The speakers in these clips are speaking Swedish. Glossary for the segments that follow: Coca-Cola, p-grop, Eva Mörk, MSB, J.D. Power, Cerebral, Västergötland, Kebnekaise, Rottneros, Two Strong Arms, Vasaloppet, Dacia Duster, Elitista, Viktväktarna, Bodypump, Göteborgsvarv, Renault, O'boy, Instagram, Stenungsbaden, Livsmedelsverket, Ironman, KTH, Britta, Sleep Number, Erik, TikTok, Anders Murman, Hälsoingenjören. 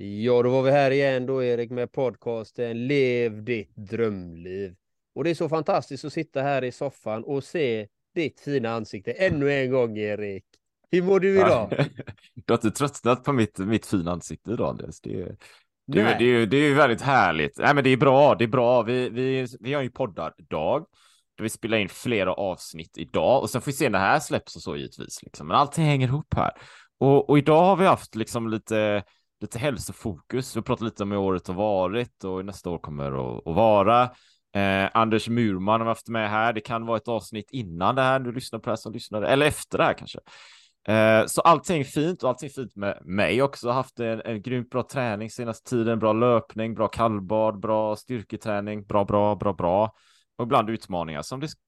Ja, då var vi här igen då, Erik, med podcasten Lev ditt drömliv. Och det är så fantastiskt att sitta här i soffan och se ditt fina ansikte ännu en gång, Erik. Hur mår du idag? Du har inte tröttnat på mitt fina ansikte idag, Anders. Det är väldigt härligt. Nej, men det är bra, det är bra. Vi har ju poddardag. Vi spelar in flera avsnitt idag. Och sen får vi se när det här släpps och så givetvis. Liksom. Men allting hänger ihop här. Och idag har vi haft liksom lite hälsofokus. Vi pratar lite om hur året har varit och nästa år kommer att vara. Anders Murman har vi haft med här. Det kan vara ett avsnitt innan det här. Du lyssnar på det här som lyssnar. Eller efter det här kanske. Så allting fint och allting fint med mig också. Jag har haft en grymt bra träning senaste tiden. Bra löpning, bra kallbad, bra styrketräning. Bra. Och ibland utmaningar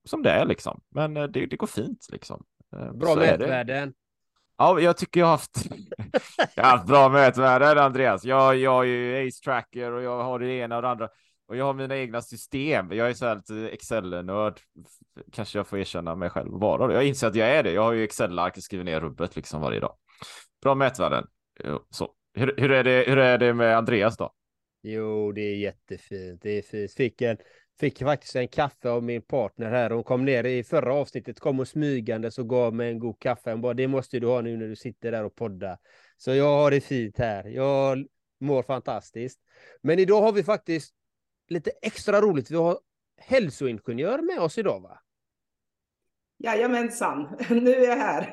som det är liksom. Men det går fint liksom. Bra mätvärden. Ja, jag tycker jag har haft bra mätvärden, Andreas. Jag är ju Ace Tracker och jag har det ena och det andra. Och jag har mina egna system. Jag är så här lite Excel-nörd. Kanske jag får erkänna mig själv bara det. Jag inser att jag är det. Jag har ju Excel-ark och skriver ner rubbet liksom varje dag. Bra mätvärden. Så. Hur är det med Andreas då? Jo, det är jättefint. Det är fint. Fick faktiskt en kaffe av min partner här. Hon kom ner i förra avsnittet. Kom och smygande så gav mig en god kaffe. Hon bara, det måste du ha nu när du sitter där och poddar. Så jag har det fint här. Jag mår fantastiskt. Men idag har vi faktiskt lite extra roligt. Vi har hälsoingenjör med oss idag, va? Jajamensan. Nu är jag här.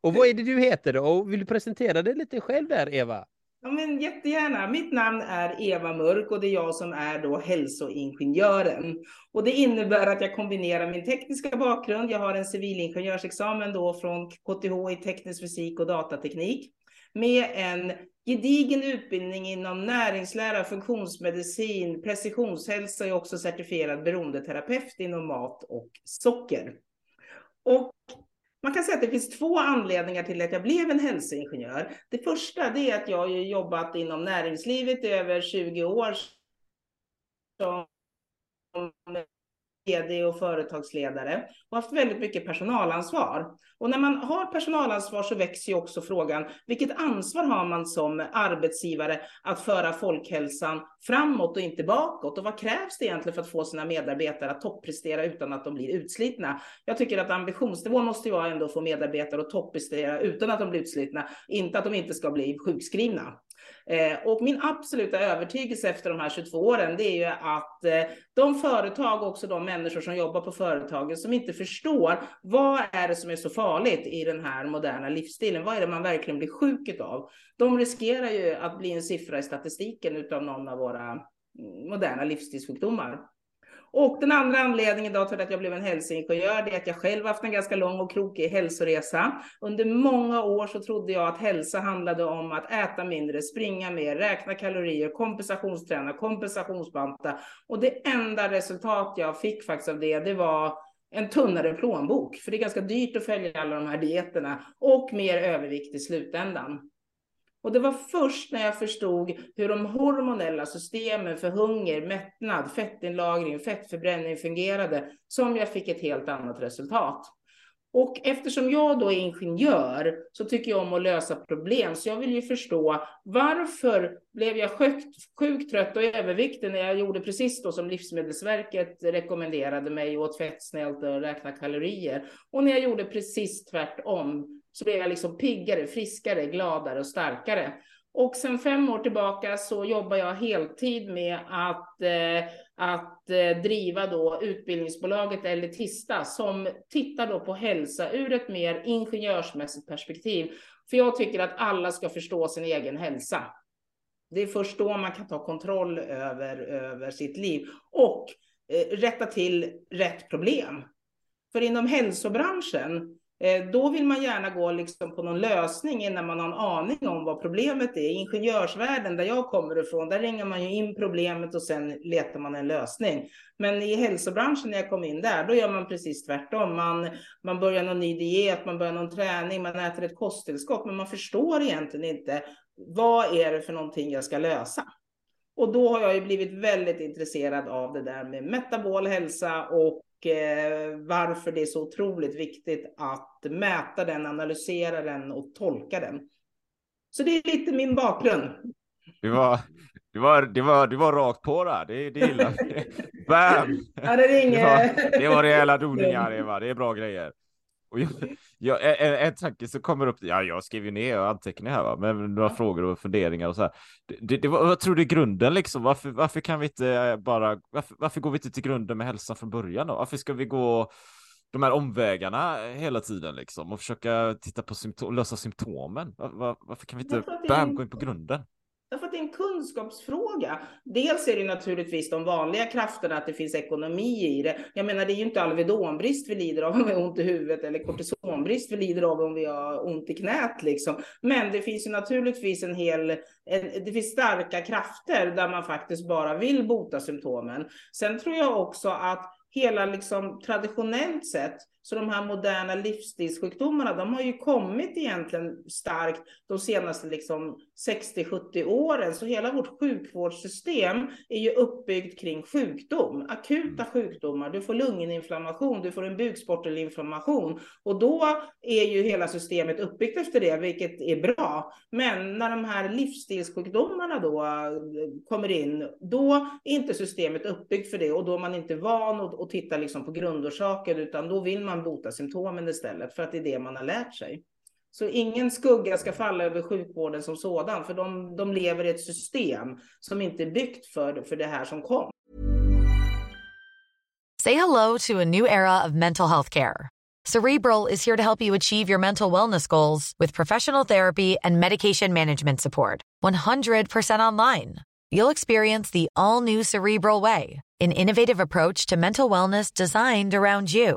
Och vad är det du heter då? Och vill du presentera dig lite själv där, Eva? Ja, men jättegärna. Mitt namn är Eva Mörk och det är jag som är då hälsoingenjören. Och det innebär att jag kombinerar min tekniska bakgrund. Jag har en civilingenjörsexamen då från KTH i teknisk fysik och datateknik. Med en gedigen utbildning inom näringslära, funktionsmedicin, precisionshälsa och också certifierad beroendeterapeut inom mat och socker. Och man kan säga att det finns två anledningar till att jag blev en hälsoingenjör. Det första det är att jag har jobbat inom näringslivet i över 20 år som vd och företagsledare och haft väldigt mycket personalansvar. Och när man har personalansvar så växer ju också frågan, vilket ansvar har man som arbetsgivare att föra folkhälsan framåt och inte bakåt? Och vad krävs det egentligen för att få sina medarbetare att topprestera utan att de blir utslitna? Jag tycker att ambitionsnivån måste ju ändå få medarbetare att topprestera utan att de blir utslitna, inte att de inte ska bli sjukskrivna. Och min absoluta övertygelse efter de här 22 åren det är ju att de företag och också de människor som jobbar på företagen som inte förstår vad är det som är så farligt i den här moderna livsstilen, vad är det man verkligen blir sjuk utav, de riskerar ju att bli en siffra i statistiken utav någon av våra moderna livsstilssjukdomar. Och den andra anledningen då till att jag blev en hälsoingenjör det är att jag själv haft en ganska lång och krokig hälsoresa. Under många år så trodde jag att hälsa handlade om att äta mindre, springa mer, räkna kalorier, kompensationsträna, kompensationsbanta. Och det enda resultat jag fick faktiskt av det var en tunnare plånbok. För det är ganska dyrt att följa alla de här dieterna och mer övervikt i slutändan. Och det var först när jag förstod hur de hormonella systemen för hunger, mättnad, fettinlagring, fettförbränning fungerade som jag fick ett helt annat resultat. Och eftersom jag då är ingenjör så tycker jag om att lösa problem. Så jag vill ju förstå varför blev jag sjukt trött och överviktig när jag gjorde precis då som Livsmedelsverket rekommenderade mig åt fettsnällt och räkna kalorier. Och när jag gjorde precis tvärtom. Så blev jag liksom piggare, friskare, gladare och starkare. Och sen 5 år tillbaka så jobbar jag heltid med att driva då utbildningsbolaget Elitista som tittar då på hälsa ur ett mer ingenjörsmässigt perspektiv. För jag tycker att alla ska förstå sin egen hälsa. Det är först då man kan ta kontroll över sitt liv och rätta till rätt problem. För inom hälsobranschen då vill man gärna gå liksom på någon lösning innan man har en aning om vad problemet är. I ingenjörsvärlden där jag kommer ifrån, där ringer man ju in problemet och sen letar man en lösning. Men i hälsobranschen när jag kom in där, då gör man precis tvärtom. Man börjar någon ny diet, man börjar någon träning, man äter ett kosttillskott. Men man förstår egentligen inte vad är det för någonting jag ska lösa. Och då har jag ju blivit väldigt intresserad av det där med metabol hälsa och varför det är så otroligt viktigt att mäta den, analysera den och tolka den. Så det är lite min bakgrund. Det var rakt på där. Det gillar vi. Bam! Ja, det ringer. Det var rejäla doningar, Eva. Det är bra grejer. Och en tanke så kommer upp. Ja, jag skrev ju ner anteckningar här, va? Men några frågor och funderingar och så här. Jag tror det är grunden liksom. Varför kan vi inte bara... Varför går vi inte till grunden med hälsan från början då? Varför ska vi gå de här omvägarna hela tiden liksom? Och försöka titta på lösa symptomen. Varför kan vi inte gå in på grunden? Därför att det är en kunskapsfråga. Dels är det naturligtvis de vanliga krafterna att det finns ekonomi i det. Jag menar, det är ju inte alvedonbrist vi lider av om vi har ont i huvudet, eller kortisonbrist vi lider av om vi har ont i knät liksom. Men det finns ju naturligtvis det finns starka krafter där man faktiskt bara vill bota symptomen. Sen tror jag också att hela liksom traditionellt sett, så de här moderna livsstilssjukdomarna, de har ju kommit egentligen starkt de senaste liksom 60-70 åren. Så hela vårt sjukvårdssystem är ju uppbyggt kring sjukdom. Akuta sjukdomar, du får lunginflammation, du får en bukspottelinflammation. Och då är ju hela systemet uppbyggt efter det, vilket är bra. Men när de här livsstilssjukdomarna då kommer in, då är inte systemet uppbyggt för det. Och då är man inte van att titta liksom på grundorsaken, utan då vill man bota symptomen istället, för att det är det man har lärt sig. Så ingen skugga ska falla över sjukvården som sådan, för de lever i ett system som inte är byggt för det här som kom. Say hello to a new era of mental health care. Cerebral is here to help you achieve your mental wellness goals with professional therapy and medication management support. 100% online. You'll experience the all new Cerebral way, an innovative approach to mental wellness designed around you.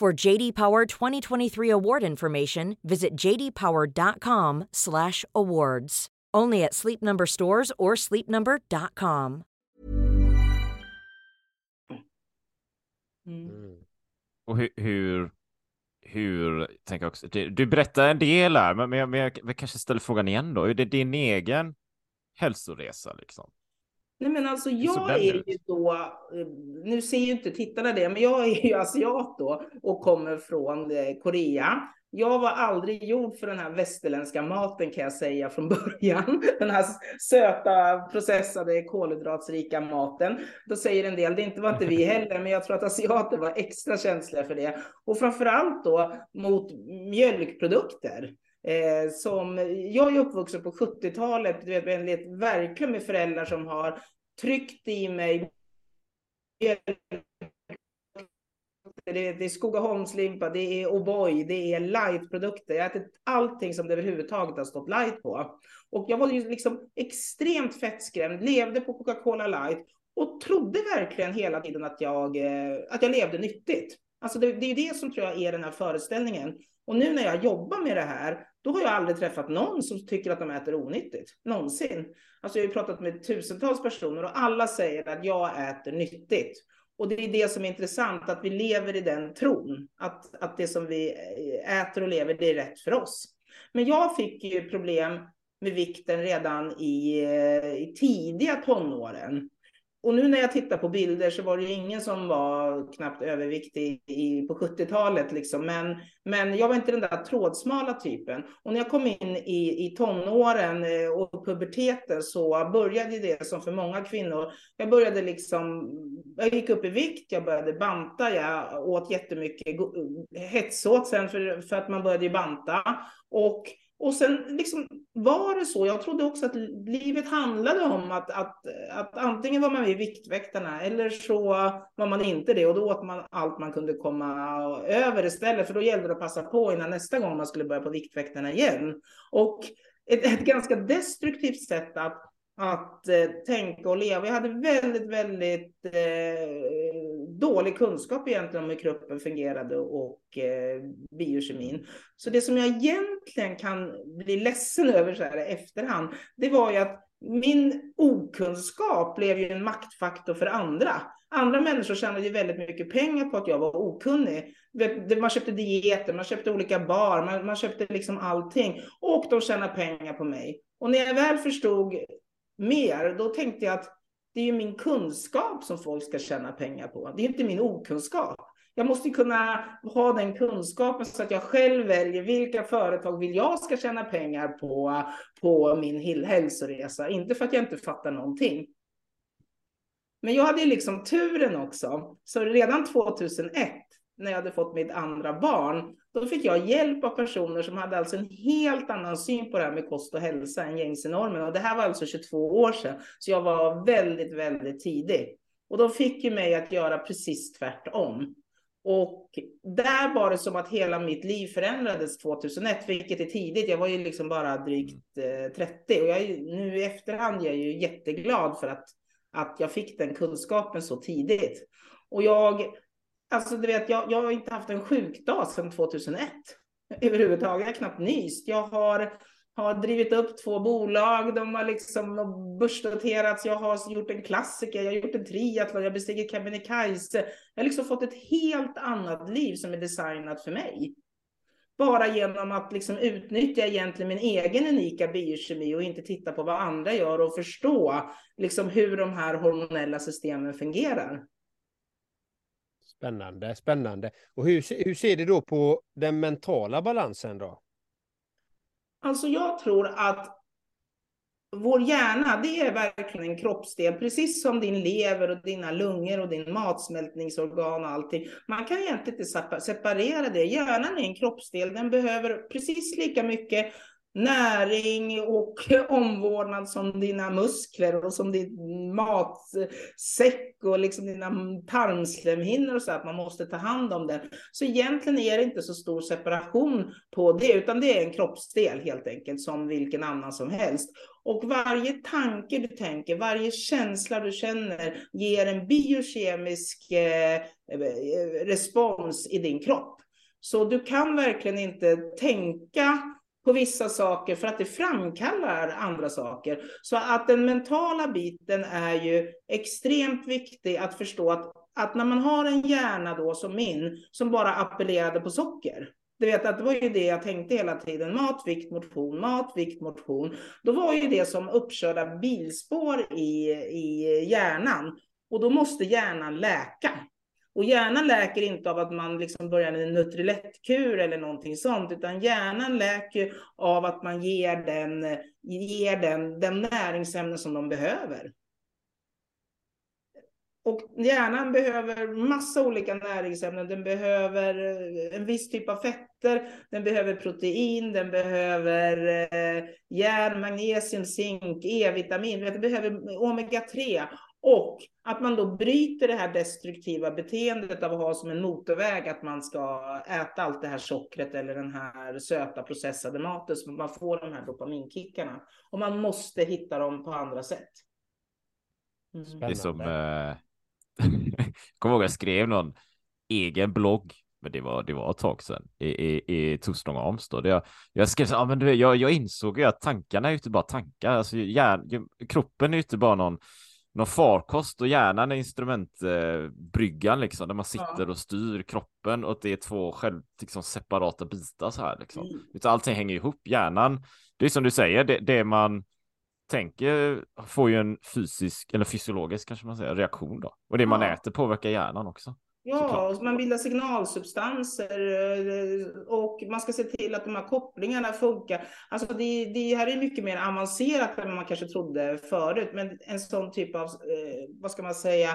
For J.D. Power 2023 award information, visit jdpower.com/awards. Only at Sleep Number stores or sleepnumber.com. Och hur tänker jag också, du berättar en del här, men jag kanske ställer frågan igen då. Är det din egen hälsoresa liksom? Nej, men alltså jag är ju då, nu ser ju inte tittarna det, men jag är ju asiat då och kommer från Korea. Jag var aldrig gjord för den här västerländska maten, kan jag säga, från början. Den här söta, processade, kolhydratsrika maten. Då säger en del, det var inte vi heller, men jag tror att asiater var extra känsliga för det. Och framförallt då mot mjölkprodukter. Jag är uppvuxen på 70-talet, du vet, enligt verkligen med föräldrar som har tryckt i mig det är Skogaholmslimpa, det är O'boy, det är lightprodukter. Jag har ätit allting som det överhuvudtaget har stått light på. Och jag var ju liksom extremt fettskrämd, levde på Coca-Cola light och trodde verkligen hela tiden att jag levde nyttigt. Alltså det är ju det som tror jag är den här föreställningen. Och nu när jag jobbar med det här, då har jag aldrig träffat någon som tycker att de äter onyttigt. Någonsin. Alltså jag har ju pratat med tusentals personer och alla säger att jag äter nyttigt. Och det är det som är intressant, att vi lever i den tron. Att det som vi äter och lever, det är rätt för oss. Men jag fick ju problem med vikten redan i tidiga tonåren. Och nu när jag tittar på bilder så var det ju ingen som var knappt överviktig på 70-talet. Liksom. Men jag var inte den där trådsmala typen. Och när jag kom in i tonåren och puberteten så började det som för många kvinnor. Jag började liksom, jag gick upp i vikt, jag började banta, jag åt jättemycket hetsåt sen för att man började ju banta. Och sen liksom var det så, jag trodde också att livet handlade om att antingen var man vid Viktväktarna eller så var man inte det. Och då åt man allt man kunde komma över istället, för då gällde det att passa på innan nästa gång man skulle börja på Viktväktarna igen. Och ett ganska destruktivt sätt att tänka och leva. Jag hade väldigt, väldigt dålig kunskap egentligen om hur kroppen fungerade och biokemin. Så det som jag egentligen kan bli ledsen över så här i efterhand, det var ju att min okunskap blev ju en maktfaktor för andra. Andra människor tjänade ju väldigt mycket pengar på att jag var okunnig. Man köpte dieter, man köpte olika bar, man köpte liksom allting. Och de tjänade pengar på mig. Och när jag väl förstod mer, då tänkte jag att det är ju min kunskap som folk ska tjäna pengar på. Det är inte min okunskap. Jag måste kunna ha den kunskapen så att jag själv väljer vilka företag vill jag ska tjäna pengar på min hälsoresa. Inte för att jag inte fattar någonting. Men jag hade ju liksom turen också. Så redan 2001 när jag hade fått mitt andra barn, då fick jag hjälp av personer som hade alltså en helt annan syn på det här med kost och hälsa än gängsenormen. Och det här var alltså 22 år sedan, så jag var väldigt, väldigt tidig. Och de fick ju mig att göra precis tvärtom. Och där var det som att hela mitt liv förändrades 2001, vilket är tidigt. Jag var ju liksom bara drygt 30 och nu i efterhand är jag ju jätteglad för att jag fick den kunskapen så tidigt. Och alltså du vet, jag har inte haft en sjukdag sedan 2001 överhuvudtaget, jag har knappt nyst. Jag har drivit upp 2 bolag, de har liksom börsnoterats, jag har gjort en klassiker, jag har gjort en triathlon, jag bestiger Kebnekaise. Jag har liksom fått ett helt annat liv som är designat för mig. Bara genom att liksom utnyttja egentligen min egen unika biokemi och inte titta på vad andra gör och förstå liksom hur de här hormonella systemen fungerar. Spännande. Och hur ser det då på den mentala balansen då? Alltså jag tror att vår hjärna, det är verkligen en kroppsdel. Precis som din lever och dina lungor och din matsmältningsorgan och allting. Man kan egentligen inte separera det. Hjärnan är en kroppsdel, den behöver precis lika mycket näring och omvårdnad som dina muskler och som din matsäck och liksom dina tarmslemhinnor och så, att man måste ta hand om den. Så egentligen är det inte så stor separation på det, utan det är en kroppsdel helt enkelt som vilken annan som helst. Och varje tanke du tänker, varje känsla du känner ger en biokemisk respons i din kropp. Så du kan verkligen inte tänka på vissa saker för att det framkallar andra saker. Så att den mentala biten är ju extremt viktig att förstå. Att när man har en hjärna då som min, som bara appellerade på socker. Du vet att det var ju det jag tänkte hela tiden. Matvikt, motion. Då var ju det som uppkörda bilspår i hjärnan. Och då måste hjärnan läka. Och hjärnan läker inte av att man liksom börjar med en Nutrilett-kur eller någonting sånt, utan hjärnan läker av att man ger den näringsämnen som de behöver. Och hjärnan behöver massa olika näringsämnen, den behöver en viss typ av fetter, den behöver protein, den behöver järn, magnesium, zink, E-vitamin, den behöver omega-3. Och att man då bryter det här destruktiva beteendet av att ha som en motorväg att man ska äta allt det här sockret eller den här söta processade maten, så man får de här dopaminkickarna. Och man måste hitta dem på andra sätt. Mm. Det är som, kom ihåg jag skrev någon egen blogg, men det var ett tag sedan, i Two Strong Arms då. Jag skrev så här, jag insåg ju att tankarna är ju inte bara tankar, alltså kroppen är ju inte bara någon farkost, och hjärnan är instrumentbryggan liksom, där man sitter och styr kroppen, och det är 2 själv, liksom, separata bitar så här liksom. Utan allting hänger ihop. Hjärnan, det är som du säger, det man tänker får ju en fysisk, eller fysiologisk kanske man säger, reaktion då. Och det man äter påverkar hjärnan också. Ja, man bildar signalsubstanser och man ska se till att de här kopplingarna funkar. Alltså det här är mycket mer avancerat än man kanske trodde förut. Men en sån typ av, vad ska man säga,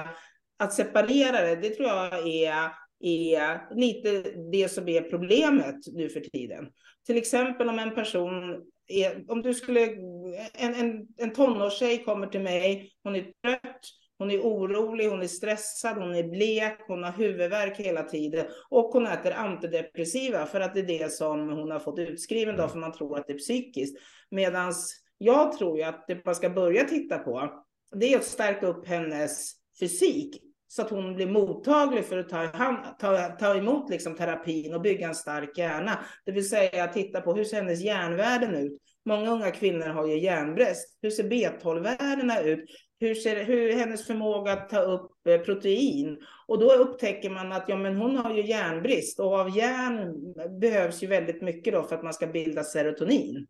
att separera det tror jag är lite det som är problemet nu för tiden. Till exempel om en person, om du skulle, en tonårstjej kommer till mig, hon är trött. Hon är orolig, hon är stressad, hon är blek, hon har huvudvärk hela tiden. Och hon äter antidepressiva för att det är det som hon har fått utskriven då, för man tror att det är psykiskt. Medan jag tror ju att det man ska börja titta på, det är att stärka upp hennes fysik. Så att hon blir mottaglig för att ta emot liksom terapin och bygga en stark hjärna. Det vill säga att titta på hur ser hennes hjärnvärden ut. Många unga kvinnor har ju hjärnbrist. Hur ser B12-värdena ut? Hur hennes förmåga att ta upp protein. Och då upptäcker man att men hon har ju järnbrist. Och av järn behövs ju väldigt mycket då för att man ska bilda serotonin.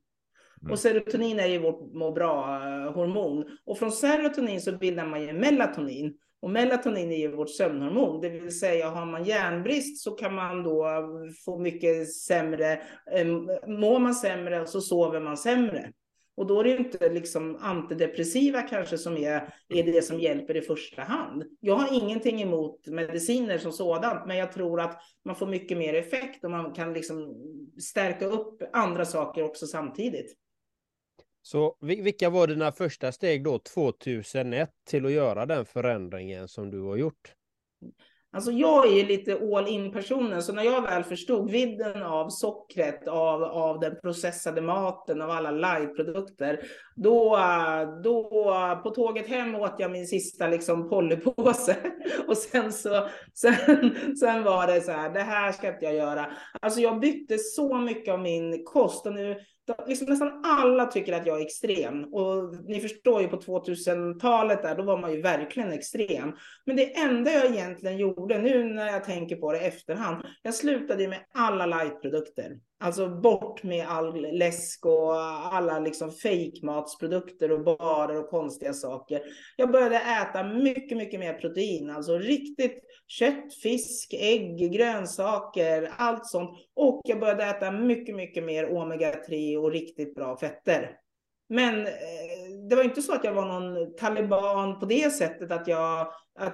Och serotonin är ju vårt må bra-hormon. Och från serotonin så bildar man ju melatonin. Och melatonin är ju vårt sömnhormon. Det vill säga har man järnbrist så kan man då få mycket sämre. Mår man sämre och så sover man sämre. Och då är det inte liksom antidepressiva kanske som är det som hjälper i första hand. Jag har ingenting emot mediciner som sådant, men jag tror att man får mycket mer effekt och man kan liksom stärka upp andra saker också samtidigt. Så vilka var dina första steg då 2001 till att göra den förändringen som du har gjort? Alltså jag är ju lite all-in-personen, så när jag väl förstod vidden av sockret, av den processade maten, av alla live-produkter, då på tåget hem åt jag min sista liksom pollepåse och sen var det så här, det här ska inte jag göra. Alltså jag bytte så mycket av min kost och nu liksom nästan alla tycker att jag är extrem. Och ni förstår ju på 2000-talet där, då var man ju verkligen extrem. Men det enda jag egentligen gjorde nu när jag tänker på det efterhand, jag slutade med alla lightprodukter. Alltså bort med all läsk och alla liksom fejkmatsprodukter och barer och konstiga saker. Jag började äta mycket, mycket mer protein. Alltså riktigt kött, fisk, ägg, grönsaker, allt sånt. Och jag började äta mycket, mycket mer omega-3 och riktigt bra fetter. Men det var inte så att jag var någon taliban på det sättet att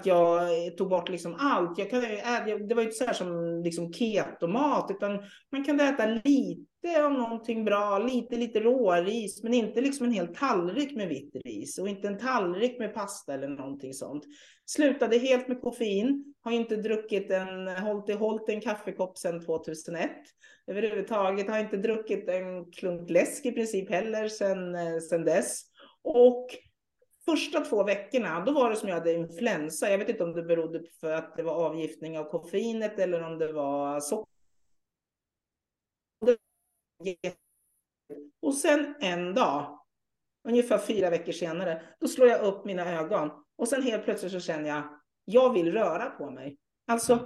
jag tog bort liksom allt. Det var ju inte så här som liksom ketomat, utan man kan äta lite av någonting bra, lite råris, men inte liksom en hel tallrik med vitt ris och inte en tallrik med pasta eller någonting sånt. Slutade helt med koffein, har inte druckit hållit en kaffekopp sedan 2001. Överhuvudtaget har inte druckit en klunk läsk i princip heller sedan dess. Och första 2 veckorna, då var det som jag hade influensa. Jag vet inte om det berodde på att det var avgiftning av koffeinet eller om det var socker. Och sen en dag, ungefär 4 veckor senare, då slår jag upp mina ögon. Och sen helt plötsligt så känner jag vill röra på mig. Alltså,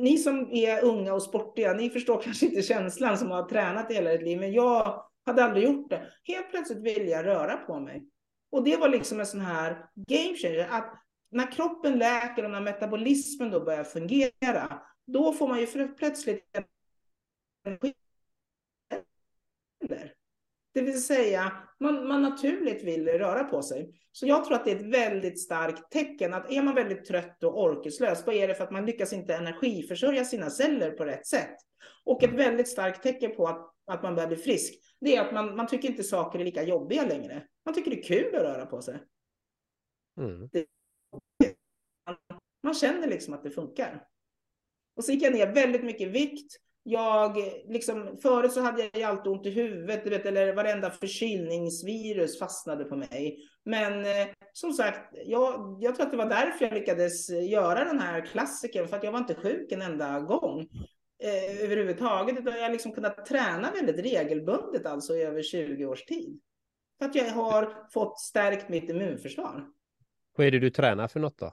ni som är unga och sportiga, ni förstår kanske inte känslan som har tränat hela ditt liv. Men jag hade aldrig gjort det. Helt plötsligt vill jag röra på mig. Och det var liksom en sån här game changer, att när kroppen läker och när metabolismen då börjar fungera, då får man ju plötsligt energi. Det vill säga, man naturligt vill röra på sig. Så jag tror att det är ett väldigt starkt tecken att är man väldigt trött och orkeslös, då är det för att man lyckas inte energiförsörja sina celler på rätt sätt. Och ett väldigt starkt tecken på att man börjar bli frisk, det är att man tycker inte saker är lika jobbiga längre. Man tycker det är kul att röra på sig. Mm. Man känner liksom att det funkar. Och så gick jag ner väldigt mycket vikt. Förut så hade jag alltid ont i huvudet, eller varenda förkylningsvirus fastnade på mig. Men som sagt, jag tror att det var därför jag lyckades göra den här klassiken. För att jag var inte sjuk en enda gång överhuvudtaget. Utan jag har liksom kunnat träna väldigt regelbundet, alltså i över 20 års tid. För att jag har fått stärkt mitt immunförsvar. Vad är det du tränar för något då?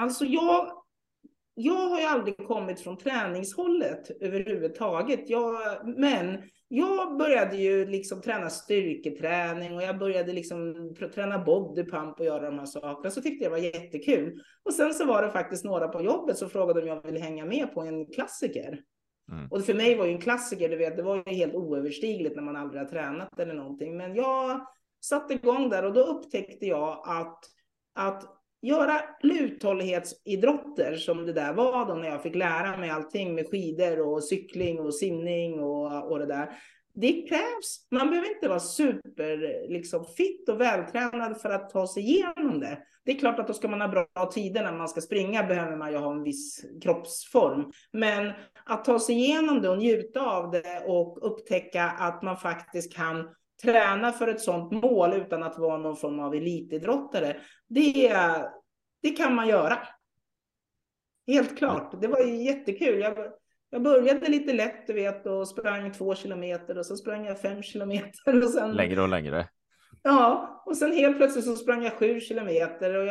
Alltså jag... jag har ju aldrig kommit från träningshållet överhuvudtaget. Men jag började ju liksom träna styrketräning och jag började liksom träna bodypump och göra de här sakerna. Så tyckte jag det var jättekul. Och sen så var det faktiskt några på jobbet som frågade om jag ville hänga med på en klassiker. Mm. Och för mig var ju en klassiker, du vet, det var ju helt oöverstigligt när man aldrig har tränat eller någonting. Men jag satte igång där och då upptäckte jag att göra uthållighetsidrotter som det där var då när jag fick lära mig allting med skidor och cykling och simning och det där. Det krävs, man behöver inte vara super liksom fit och vältränad för att ta sig igenom det. Det är klart att då ska man ha bra tider när man ska springa, behöver man ju ha en viss kroppsform. Men att ta sig igenom det och njuta av det och upptäcka att man faktiskt kan träna för ett sånt mål utan att vara någon form av elitidrottare, det kan man göra. Helt klart, det var ju jättekul. Jag började lite lätt, du vet, och sprang 2 kilometer och så sprang jag 5 kilometer. Och sen... längre och längre. Ja, och sen helt plötsligt så sprang jag 7 kilometer och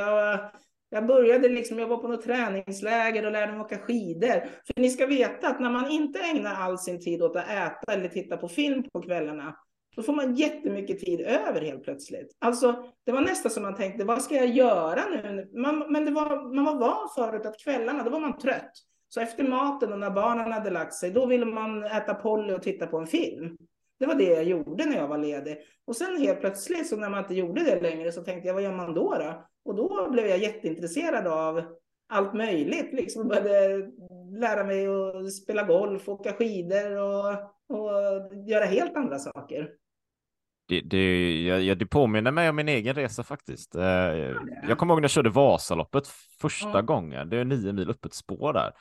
jag började liksom, jag var på något träningsläger och lärde mig åka skidor. För ni ska veta att när man inte ägnar all sin tid åt att äta eller titta på film på kvällarna, då får man jättemycket tid över helt plötsligt. Alltså det var nästan som man tänkte, vad ska jag göra nu? Men man var van förut att kvällarna, då var man trött. Så efter maten och när barnen hade lagt sig, då ville man äta Polly och titta på en film. Det var det jag gjorde när jag var ledig. Och sen helt plötsligt, så när man inte gjorde det längre, så tänkte jag, vad gör man då? Och då blev jag jätteintresserad av allt möjligt. Liksom började lära mig att spela golf, åka skidor och göra helt andra saker. Det påminner mig om min egen resa faktiskt. Jag kommer ihåg när jag körde Vasaloppet första gången. Det är 9 mil öppet spår där.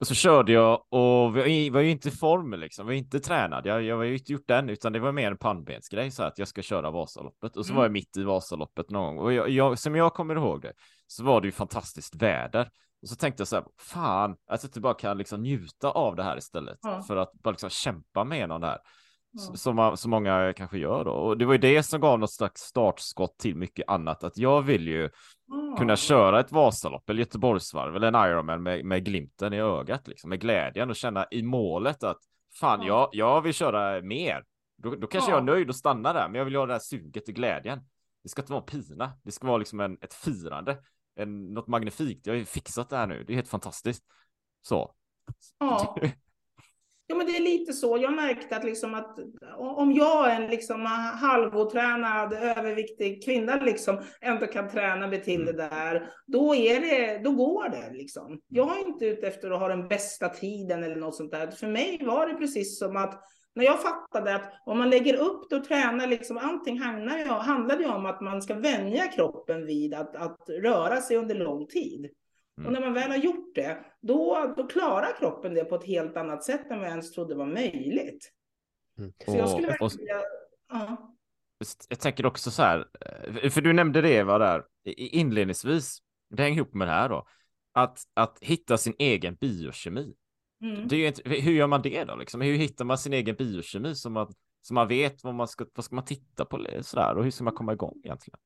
Och så körde jag och jag var ju inte i form liksom. Jag var inte tränad. Jag var ju inte gjort den, utan det var mer en pannbensgrej så att jag ska köra Vasaloppet. Och så var jag mitt i Vasaloppet någon gång. Och som jag kommer ihåg det, så var det ju fantastiskt väder. Och så tänkte jag så här, fan, att jag inte bara kan liksom njuta av det här istället för att bara liksom kämpa med igenom det här. Som många kanske gör då. Och det var ju det som gav något slags startskott till mycket annat. Att jag vill ju kunna köra ett Vasalopp eller Göteborgsvarv eller en Ironman med glimten i ögat. Liksom, med glädjen och känna i målet att fan, jag vill köra mer. Då kanske jag är nöjd och stannar där. Men jag vill ha det här suget och glädjen. Det ska inte vara pina. Det ska vara liksom ett firande. Något magnifikt. Jag har ju fixat det här nu. Det är helt fantastiskt. Så. Ja. Ja, men det är lite så. Jag märkte att, liksom att om jag är en liksom halvotränad, överviktig kvinna liksom ändå kan träna mig till det där, då går det liksom. Jag är inte ute efter att ha den bästa tiden eller något sånt där. För mig var det precis som att när jag fattade att om man lägger upp det och tränar liksom, allting handlade ju om att man ska vänja kroppen vid att röra sig under lång tid. Och när man väl har gjort det, då klarar kroppen det på ett helt annat sätt än vad jag ens trodde var möjligt. Så jag skulle vilja... Jag tänker också så här, för du nämnde det, Eva, där inledningsvis, det hänger ihop med det här då, att hitta sin egen biokemi. Det är ju inte, hur gör man det då? Liksom? Hur hittar man sin egen biokemi så man vet vad ska man titta på så där, och hur ska man komma igång egentligen?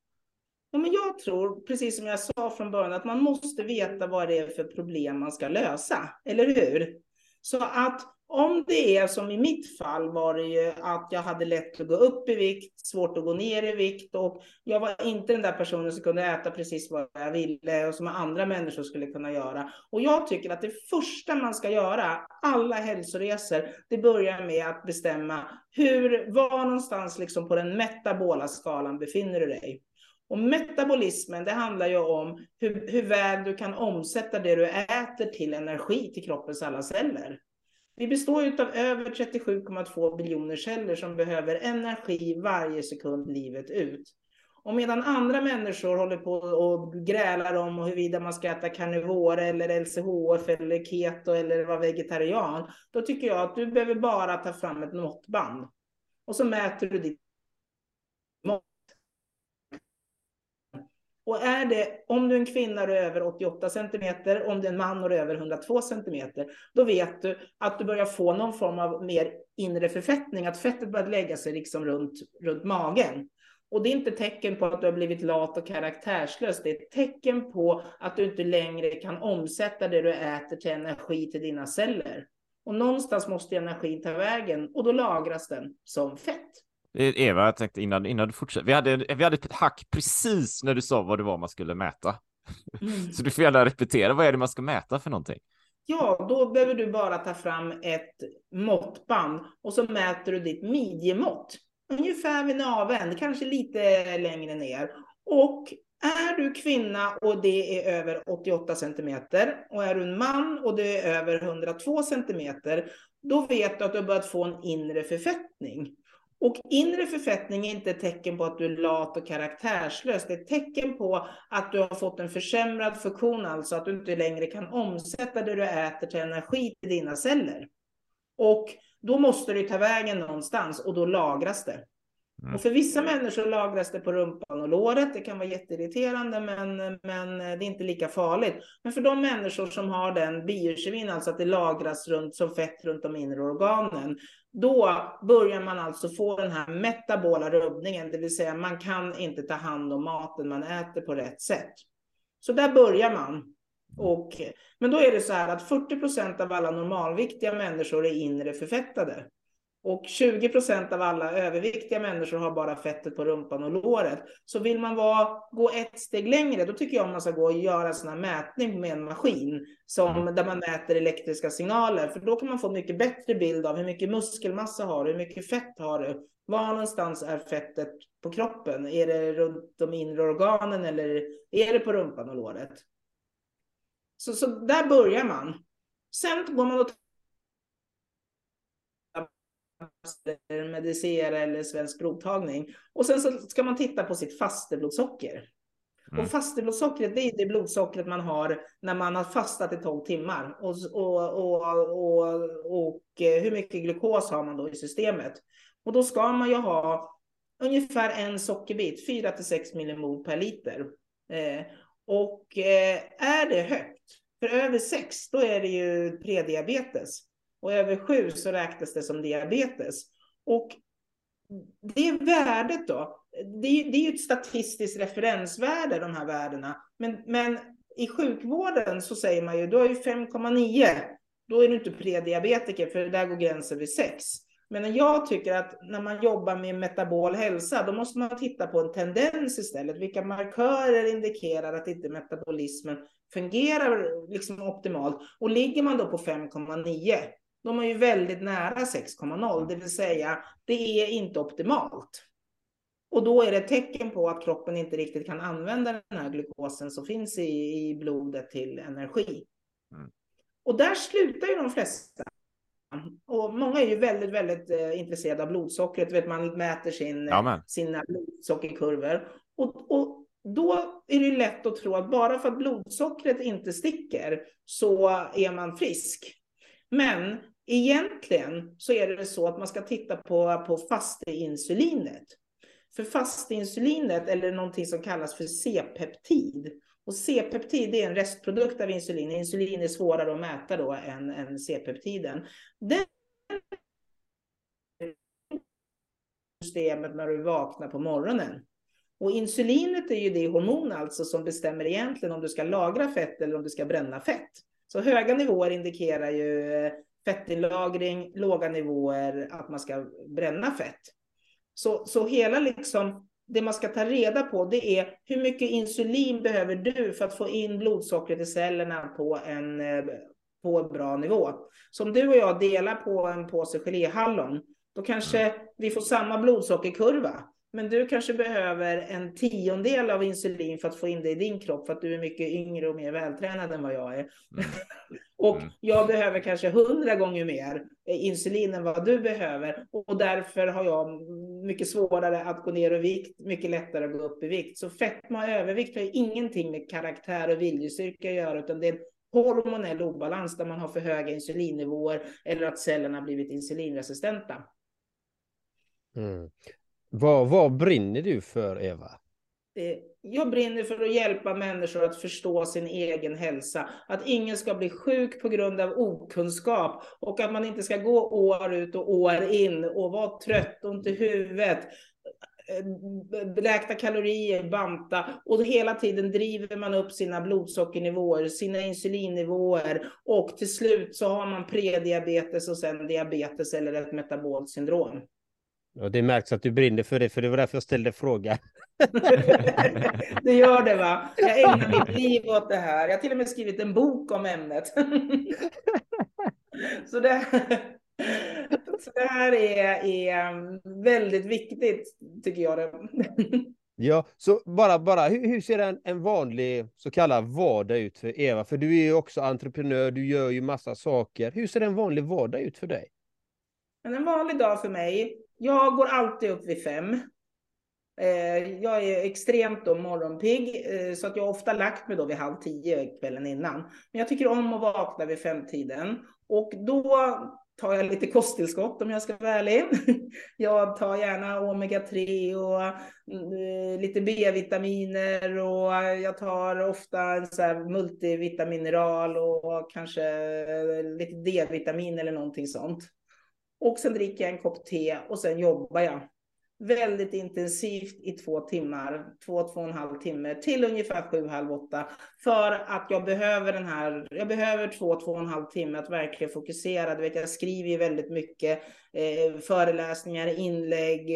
Ja, men jag tror, precis som jag sa från början, att man måste veta vad det är för problem man ska lösa, eller hur? Så att om det är som i mitt fall var det ju att jag hade lätt att gå upp i vikt, svårt att gå ner i vikt, och jag var inte den där personen som kunde äta precis vad jag ville och som andra människor skulle kunna göra. Och jag tycker att det första man ska göra, alla hälsoresor, det börjar med att bestämma var någonstans liksom på den metabola skalan befinner du dig. Och metabolismen, det handlar ju om hur väl du kan omsätta det du äter till energi till kroppens alla celler. Vi består ju av över 37,2 biljoner celler som behöver energi varje sekund livet ut. Och medan andra människor håller på och grälar om huruvida man ska äta carnivore eller LCHF eller keto eller vara vegetarian, då tycker jag att du behöver bara ta fram ett måttband. Och så mäter du ditt mått. Och är det, om du är en kvinna och är över 88 centimeter, om du är en man och är över 102 centimeter, då vet du att du börjar få någon form av mer inre förfettning, att fettet börjar lägga sig liksom runt magen. Och det är inte tecken på att du har blivit lat och karaktärslös. Det är ett tecken på att du inte längre kan omsätta det du äter till energi till dina celler. Och någonstans måste energin ta vägen. Och då lagras den som fett. Eva, jag tänkte innan du fortsätter. Vi hade ett hack precis när du sa vad det var man skulle mäta. Mm. Så du får gärna repetera. Vad är det man ska mäta för någonting? Ja, då behöver du bara ta fram ett måttband. Och så mäter du ditt midjemått. Ungefär vid naveln, kanske lite längre ner. Och är du kvinna och det är över 88 centimeter och är du en man och det är över 102 centimeter, då vet du att du har börjat få en inre förfettning. Och inre förfettning är inte ett tecken på att du är lat och karaktärslös. Det är ett tecken på att du har fått en försämrad funktion, alltså att du inte längre kan omsätta det du äter till energi till dina celler. Och då måste du ta vägen någonstans och då lagras det. Mm. Och för vissa människor lagras det på rumpan och låret. Det kan vara jätteirriterande men det är inte lika farligt. Men för de människor som har den biokemin, alltså att det lagras runt som fett runt de inre organen, då börjar man alltså få den här metabola rubbningen. Det vill säga man kan inte ta hand om maten man äter på rätt sätt. Så där börjar man. Men då är det så här att 40% av alla normalviktiga människor är inre förfettade. Och 20% av alla överviktiga människor har bara fettet på rumpan och låret. Så vill man gå ett steg längre, då tycker jag man ska gå och göra en sån här mätning med en maskin. Där man mäter elektriska signaler. För då kan man få en mycket bättre bild av hur mycket muskelmassa har du, hur mycket fett har du. Var någonstans är fettet på kroppen? Är det runt de inre organen eller är det på rumpan och låret? Så där börjar man. Sen går man och medicera eller svensk provtagning. Och sen så ska man titta på sitt fasteblodsocker. Mm. Och fasteblodsockret, det är det blodsockret man har när man har fastat i 12 timmar. Och hur mycket glukos har man då i systemet? Och då ska man ju ha ungefär en sockerbit, 4-6 millimol per liter. Och är det högt, för över 6 då är det ju prediabetes och över 7 så räknas det som diabetes. Och det värdet då, det är ju ett statistiskt referensvärde de här värdena. Men i sjukvården så säger man ju, du har ju 5,9, då är du inte prediabetiker för där går gränsen vid 6. Men jag tycker att när man jobbar med metabol hälsa, då måste man titta på en tendens istället. Vilka markörer indikerar att inte metabolismen fungerar liksom optimalt. Och ligger man då på 5,9, då är man ju väldigt nära 6,0. Det vill säga, det är inte optimalt. Och då är det ett tecken på att kroppen inte riktigt kan använda den här glukosen som finns i blodet till energi. Och där slutar ju de flesta. Och många är ju väldigt, väldigt intresserade av blodsockret. Vet, man mäter sina blodsockerkurvor. Och då är det lätt att tro att bara för att blodsockret inte sticker så är man frisk. Men egentligen så är det så att man ska titta på fasteinsulinet. För fasteinsulinet eller någonting som kallas för C-peptid. Och C-peptid är en restprodukt av insulin. Insulin är svårare att mäta då än C-peptiden. Den systemet när du vaknar på morgonen. Och insulinet är ju det hormon alltså som bestämmer egentligen om du ska lagra fett eller om du ska bränna fett. Så höga nivåer indikerar ju fettinlagring, låga nivåer att man ska bränna fett. Så hela liksom... Det man ska ta reda på det är hur mycket insulin behöver du för att få in blodsockret i cellerna på en bra nivå. Så om du och jag delar på en påse geléhallon, då kanske vi får samma blodsockerkurva. Men du kanske behöver en 10 av insulin för att få in det i din kropp. För att du är mycket yngre och mer vältränad än vad jag är. Och jag behöver kanske 100 gånger mer insulin än vad du behöver. Och därför har jag mycket svårare att gå ner i vikt. Mycket lättare att gå upp i vikt. Så fetma och övervikt har ju ingenting med karaktär och viljestyrka att göra. Utan det är en hormonell obalans där man har för höga insulinnivåer. Eller att cellerna blivit insulinresistenta. Mm. Vad brinner du för, Eva? Jag brinner för att hjälpa människor att förstå sin egen hälsa. Att ingen ska bli sjuk på grund av okunskap. Och att man inte ska gå år ut och år in och vara trött och ont i huvudet. beräkna kalorier, banta, och hela tiden driver man upp sina blodsockernivåer, sina insulinnivåer, och till slut så har man prediabetes och sen diabetes eller ett metabolt syndrom. Och det märks att du brinner för det, för det var därför jag ställde frågan. Det gör det, va? Jag ägnar mitt liv åt det här. Jag har till och med skrivit en bok om ämnet. Så det här är väldigt viktigt, tycker jag. Det. Ja, så bara hur ser en vanlig så kallad vardag ut för Eva? För du är ju också entreprenör, du gör ju massa saker. Hur ser en vanlig vardag ut för dig? En vanlig dag för mig, jag går alltid upp vid 5. Jag är extremt morgonpigg, så att jag ofta lagt mig då vid 9:30 kvällen innan. Men jag tycker om att vakna vid 5-tiden. Och då tar jag lite kosttillskott, om jag ska vara ärlig. Jag tar gärna omega-3 och lite B-vitaminer, och jag tar ofta en så här multivitamineral och kanske lite D-vitamin eller någonting sånt. Och sen dricker jag en kopp te och sen jobbar jag väldigt intensivt i 2 timmar, 2,5 timmar till ungefär 7, halv 8, för att jag behöver 2,5 timmar att verkligen fokusera. Du vet, jag skriver ju väldigt mycket föreläsningar, inlägg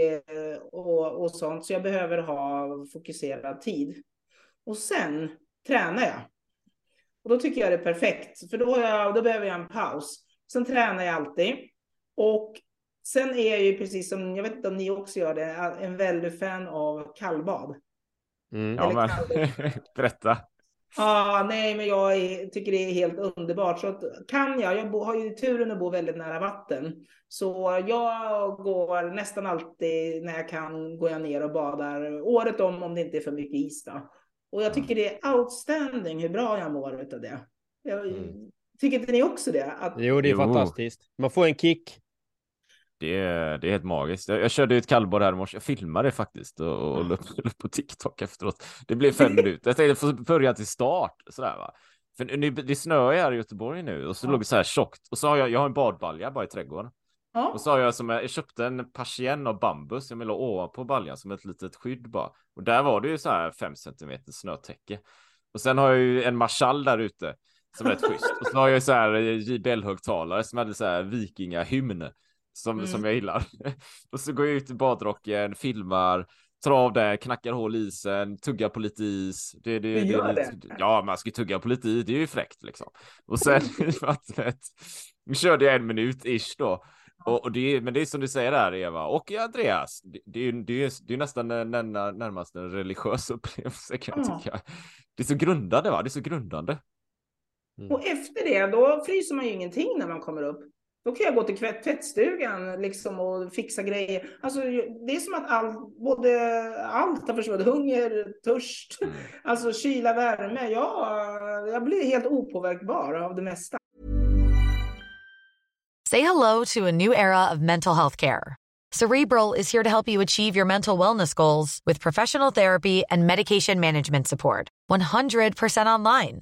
och sånt, så jag behöver ha fokuserad tid. Och sen tränar jag. Och då tycker jag det är perfekt, för då behöver jag en paus. Sen tränar jag alltid. Och sen är jag ju, precis som, jag vet inte om ni också gör det, en väldigt fan av kallbad. Ja, men berätta. Nej men tycker det är helt underbart. Så kan jag har ju turen att bo väldigt nära vatten. Så jag går nästan alltid, när jag kan, går jag ner och badar året om det inte är för mycket is då. Och jag tycker det är outstanding hur bra jag mår utav det. Tycker inte ni också det? Jo, det är fantastiskt. Man får en kick. Det är helt magiskt. Jag körde ett kallbad här i morse. Jag filmade faktiskt och löp på TikTok efteråt. Det blev 5 minuter. Jag tänkte få börja till start. Sådär, va? För nu, det snöar här i Göteborg nu. Och så låg det så här tjockt. Och så har jag har en badbalja bara i trädgården. Ja. Och så har jag köpte en persienn av bambus som jag la ovanpå baljan som ett litet skydd bara. Och där var det ju så här 5 centimeter snötäcke. Och sen har jag ju en marschall där ute som är rätt schysst. Och så har jag så här JBL-högtalare som hade så här vikingahymn. Som jag gillar. Och så går jag ut i badrocken, filmar, tar av det, knackar hål i isen, tuggar på lite is. Det. Ja, man ska tugga på lite is, det är ju fräckt liksom. Och sen körde jag 1 minut-ish då. Men det är som du säger där, Eva och Andreas, det är nästan närmast en religiös upplevelse, kan jag tycka. Det är så grundande, va? Det är så grundande. Och efter det, då fryser man ju ingenting när man kommer upp. Då kan jag gå till tvättstugan liksom, och fixa grejer. Alltså, det är som att allt har försvunnit. Hunger, törst, alltså kyla, värme. Jag blir helt opåverkbar av det mesta. Say hello to a new era of mental health care. Cerebral is here to help you achieve your mental wellness goals with professional therapy and medication management support. 100% online.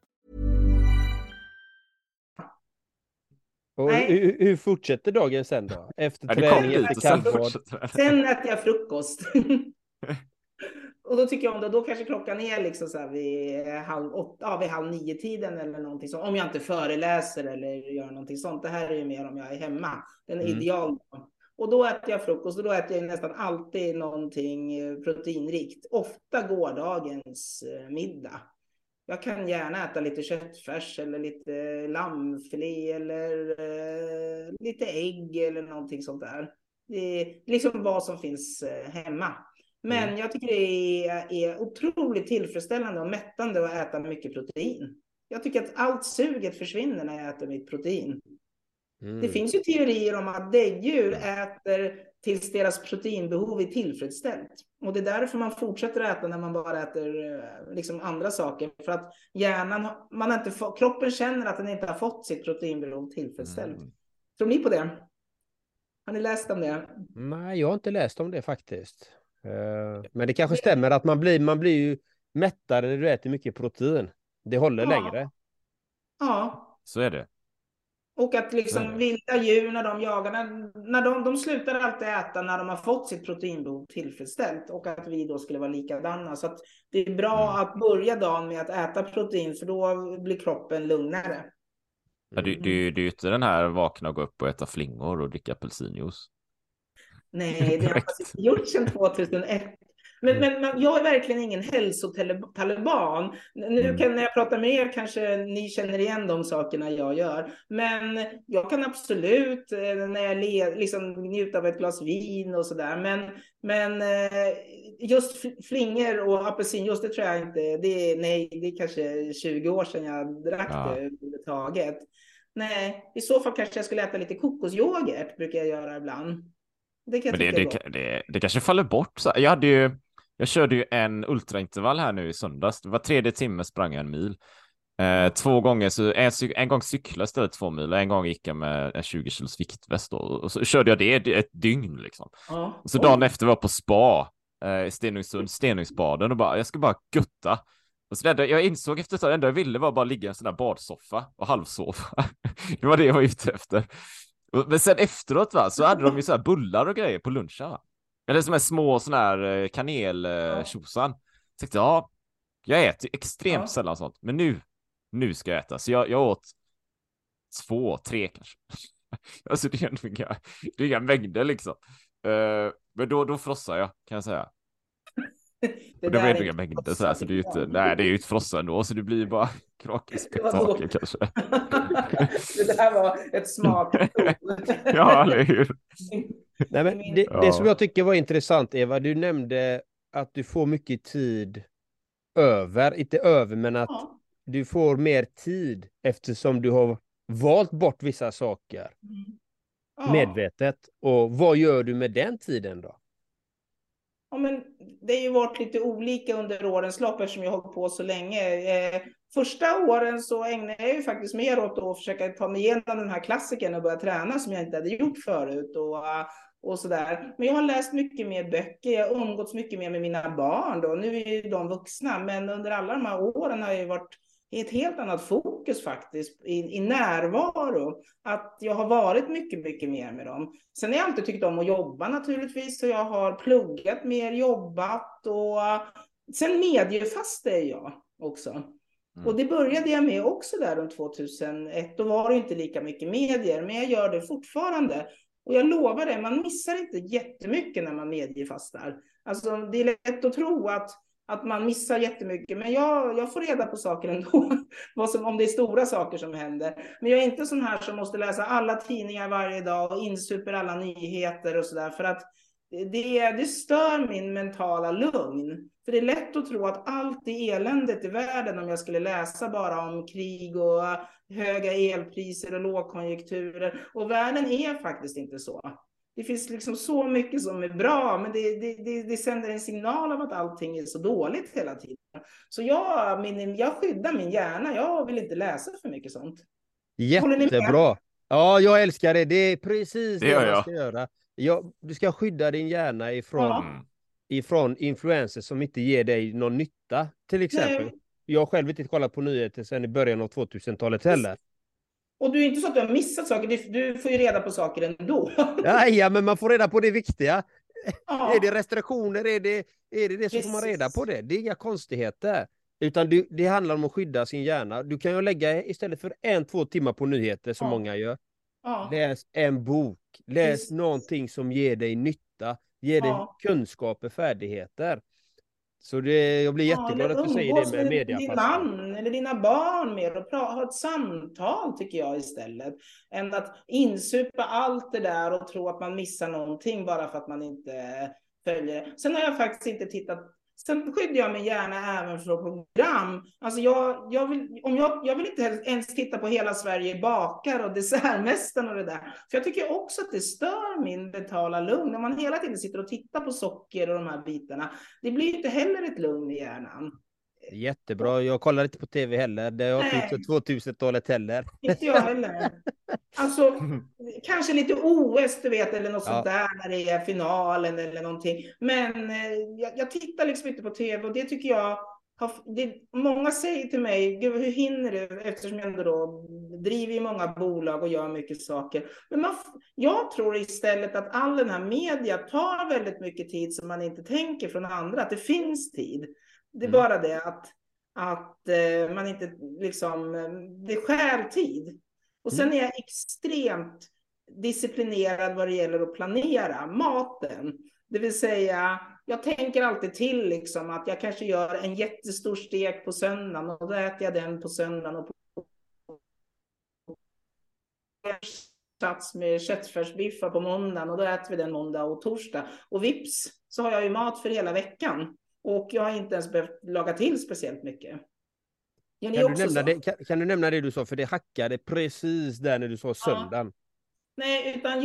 Och hur fortsätter dagen sen då? Efter träningen, efter kallbad? Sen äter jag frukost. Och då tycker jag om det. Då kanske klockan är liksom så här vid 7:30, vid 8:30 eller någonting sånt. Om jag inte föreläser eller gör någonting sånt. Det här är ju mer om jag är hemma. Den är ideal. Och då äter jag frukost och då äter jag nästan alltid någonting proteinrikt. Ofta gårdagens middag. Jag kan gärna äta lite köttfärs eller lite lammfilé eller lite ägg eller någonting sånt där. Det är liksom vad som finns hemma. Men jag tycker det är otroligt tillfredsställande och mättande att äta mycket protein. Jag tycker att allt suget försvinner när jag äter mitt protein. Mm. Det finns ju teorier om att däggdjur äter tills deras proteinbehov är tillfredsställt. Och det är därför man fortsätter äta när man bara äter liksom andra saker. För att hjärnan, man inte, kroppen känner att den inte har fått sitt proteinbehov tillfredsställt. Mm. Tror ni på det? Har ni läst om det? Nej, jag har inte läst om det faktiskt. Men det kanske stämmer att man blir ju mättare när du äter mycket protein. Det håller längre. Ja. Så är det. Och att liksom vilda djur när de jagar, när de slutar alltid äta när de har fått sitt proteinbehov tillfredsställt. Och att vi då skulle vara likadana. Så att det är bra att börja dagen med att äta protein, för då blir kroppen lugnare. Ja, det är ju inte den här vakna och gå upp och äta flingor och dricka apelsinjuice. Nej, det har jag faktiskt gjort sedan 2001. Men jag är verkligen ingen hälsotaliban. Nu kan, när jag pratar med er kanske ni känner igen de sakerna jag gör. Men jag kan absolut när jag liksom njuta av ett glas vin och sådär. Men just flingor och apelsinjuice, det tror jag inte. Det är kanske 20 år sedan jag drack det överhuvudtaget. Nej, i så fall kanske jag skulle äta lite kokosyoghurt, brukar jag göra ibland. Det kanske faller bort. Så jag körde ju en ultraintervall här nu i söndags. Det var 3:e timme sprang jag 1 mil. 2 gånger, så en gång cyklade jag istället 2 mil. En gång gick jag med en 20 kilos viktväst. Och så körde jag det ett dygn liksom. Ja. Så dagen efter var jag på spa i Stenungsbaden och bara, jag ska bara gutta. Och så där, jag insåg efter att det enda jag ville var bara ligga i en sån där badsoffa och halvsoffa. Det var det jag var ute efter. Men sen efteråt så hade de ju så här bullar och grejer på lunchen. Eller som en små sån här kaneltjosan. Så tänkte jag äter extremt sällan sånt. Men nu ska jag äta. Så jag åt 2-3 kanske. Alltså det är inga mängder liksom. Men då frossar jag, kan jag säga. Och det var ju inga mängder så här. Så det är ju inte, nej, det är ju ett frossa ändå. Så det blir bara krakispektakel kanske. Det där var ett smakprov. Ja, eller hur? Nej, men det som jag tycker var intressant, Eva, du nämnde att du får mycket tid över, inte över, men att du får mer tid eftersom du har valt bort vissa saker medvetet. Och vad gör du med den tiden då? Ja, men det har ju varit lite olika under årens lopp eftersom jag har hållit på så länge. Första åren så ägnade jag ju faktiskt mer åt att försöka ta mig igenom den här klassiken och börja träna som jag inte hade gjort förut och sådär. Men jag har läst mycket mer böcker, jag har umgåtts mycket mer med mina barn då. Nu är ju de vuxna, men under alla de här åren har jag ju varit i ett helt annat fokus faktiskt, i närvaro. Att jag har varit mycket, mycket mer med dem. Sen har jag alltid tyckt om att jobba naturligtvis, så jag har pluggat mer, jobbat och sen mediefastade jag också. Mm. Och det började jag med också där om 2001. Då var det inte lika mycket medier, men jag gör det fortfarande. Och jag lovar det, man missar inte jättemycket när man mediefastar. Alltså det är lätt att tro att man missar jättemycket. Men jag får reda på saker ändå. Om det är stora saker som händer. Men jag är inte sån här som måste läsa alla tidningar varje dag. Och insuper alla nyheter och sådär. För att det stör min mentala lugn. För det är lätt att tro att allt är eländet i världen. Om jag skulle läsa bara om krig och höga elpriser och lågkonjunkturer. Och världen är faktiskt inte så. Det finns liksom så mycket som är bra, men det sänder en signal av att allting är så dåligt hela tiden. Så jag skyddar min hjärna, jag vill inte läsa för mycket sånt. Jättebra. Ja, jag älskar det. Det är precis det man ska göra. Du ska skydda din hjärna ifrån influenser som inte ger dig någon nytta, till exempel. Nej. Jag själv inte kollat på nyheter sedan i början av 2000-talet heller. Och du är inte så att du har missat saker, du får ju reda på saker ändå. Ja, men man får reda på det viktiga. Ja. Är det restriktioner, är det så får man reda på det. Det är inga konstigheter. Utan det handlar om att skydda sin hjärna. Du kan ju lägga istället för 1-2 timmar på nyheter som många gör. Ja. Läs en bok. Läs någonting som ger dig nytta. Ger dig kunskaper, färdigheter. Så det, jag blir jätteglad att du säger det med media. Din man eller dina barn med och ha ett samtal tycker jag istället. Än att insupa allt det där och tro att man missar någonting bara för att man inte följer det. Sen har jag faktiskt inte tittat. Sen skyddar jag mig gärna även från program. Alltså jag vill inte ens titta på Hela Sverige bakar och Dessertmästaren och det där. För jag tycker också att det stör min mentala lugn. När man hela tiden sitter och tittar på socker och de här bitarna. Det blir inte heller ett lugn i hjärnan. Jättebra. Jag kollar inte på tv heller. Det har inte 2000-talet heller. Inte jag heller. Alltså, kanske lite OS, du vet, eller något sånt där när det är finalen eller någonting. Men jag tittar liksom inte på tv och det tycker jag, många säger till mig, gud hur hinner du? Eftersom jag ändå då driver i många bolag och gör mycket saker. Men jag tror istället att all den här media tar väldigt mycket tid som man inte tänker från andra, att det finns tid. Det är bara det att man inte liksom, det skär tid. Och sen är jag extremt disciplinerad vad det gäller att planera maten. Det vill säga, jag tänker alltid till liksom, att jag kanske gör en jättestor stek på söndagen. Och då äter jag den på söndagen. Och sats med köttfärsbiffar på måndagen. Och då äter vi den måndag och torsdag. Och vips så har jag ju mat för hela veckan. Och jag har inte ens behövt laga till speciellt mycket. Kan du nämna det du sa? För det hackade precis där när du sa söndagen. Nej, utan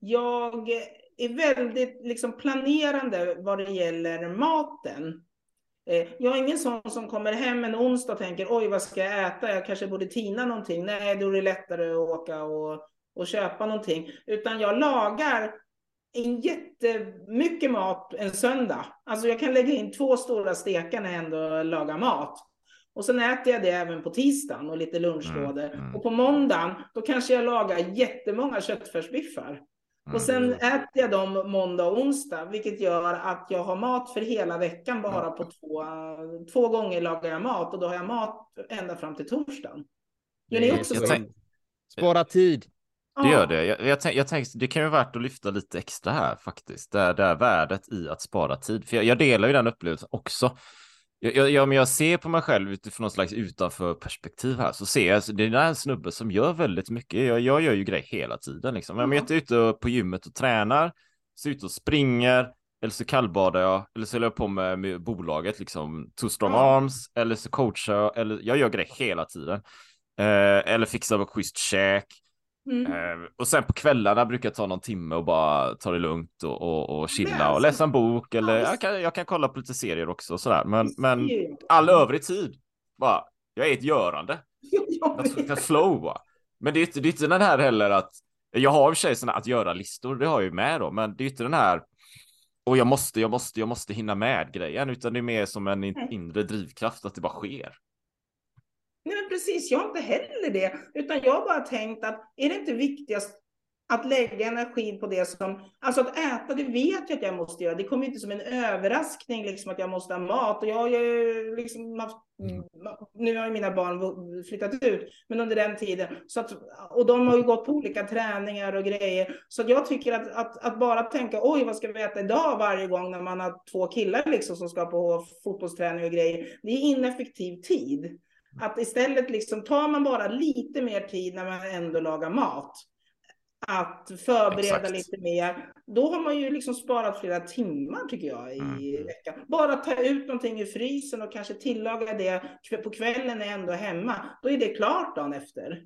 jag är väldigt liksom planerande vad det gäller maten. Jag är ingen sån som kommer hem en onsdag och tänker, oj vad ska jag äta? Jag kanske borde tina någonting. Nej, då är det lättare att åka och köpa någonting. Utan jag lagar jättemycket mat en söndag. Alltså jag kan lägga in 2 stora stekar när jag ändå lagar mat. Och sen äter jag det även på tisdagen och lite lunchlådor. Och på måndagen då kanske jag lagar jättemånga köttfärsbiffar. Och sen äter jag dem måndag och onsdag. Vilket gör att jag har mat för hela veckan bara på två gånger lagar jag mat. Och då har jag mat ända fram till torsdagen. Gör ni också så? Spara tid. Det gör det. Jag tänkte, det kan ju vara värt att lyfta lite extra här faktiskt. Det är värdet i att spara tid. För jag delar ju den upplevelsen också. Men jag ser på mig själv utifrån någon slags utanför perspektiv här, så ser jag, det är en snubbe som gör väldigt mycket. Jag gör ju grejer hela tiden liksom. Jag är ute på gymmet och tränar, så är ute och springer, eller så kallbadar jag, eller så håller jag på med bolaget liksom, Two Strong Arms, eller så coachar jag, eller jag gör grejer hela tiden. Eller fixar på schysst käk. Och sen på kvällarna brukar jag ta någon timme och bara ta det lugnt och chilla och läsa en bok eller jag kan kolla på lite serier också och sådär, men all övrig tid bara, jag är ett görande, jag slow va? Men det är inte den här heller att jag har i och för sig sådana att göra listor, det har jag ju med då, men det är inte den här och jag måste hinna med grejen, utan det är mer som en inre drivkraft att det bara sker. Nej men precis, jag har inte heller det, utan jag har bara tänkt att är det inte viktigast att lägga energi på det som, alltså att äta, det vet jag att jag måste göra, det kommer inte som en överraskning liksom att jag måste ha mat och jag har ju liksom haft, nu har ju mina barn flyttat ut, men under den tiden så att, och de har ju gått på olika träningar och grejer, så att jag tycker att bara tänka, oj vad ska vi äta idag varje gång när man har 2 killar liksom som ska på fotbollsträning och grejer, det är ineffektiv tid. Att istället liksom tar man bara lite mer tid när man ändå lagar mat. Att förbereda lite mer. Då har man ju liksom sparat flera timmar tycker jag i veckan. Bara ta ut någonting ur frysen och kanske tillaga det på kvällen när jag ändå är hemma. Då är det klart dagen efter.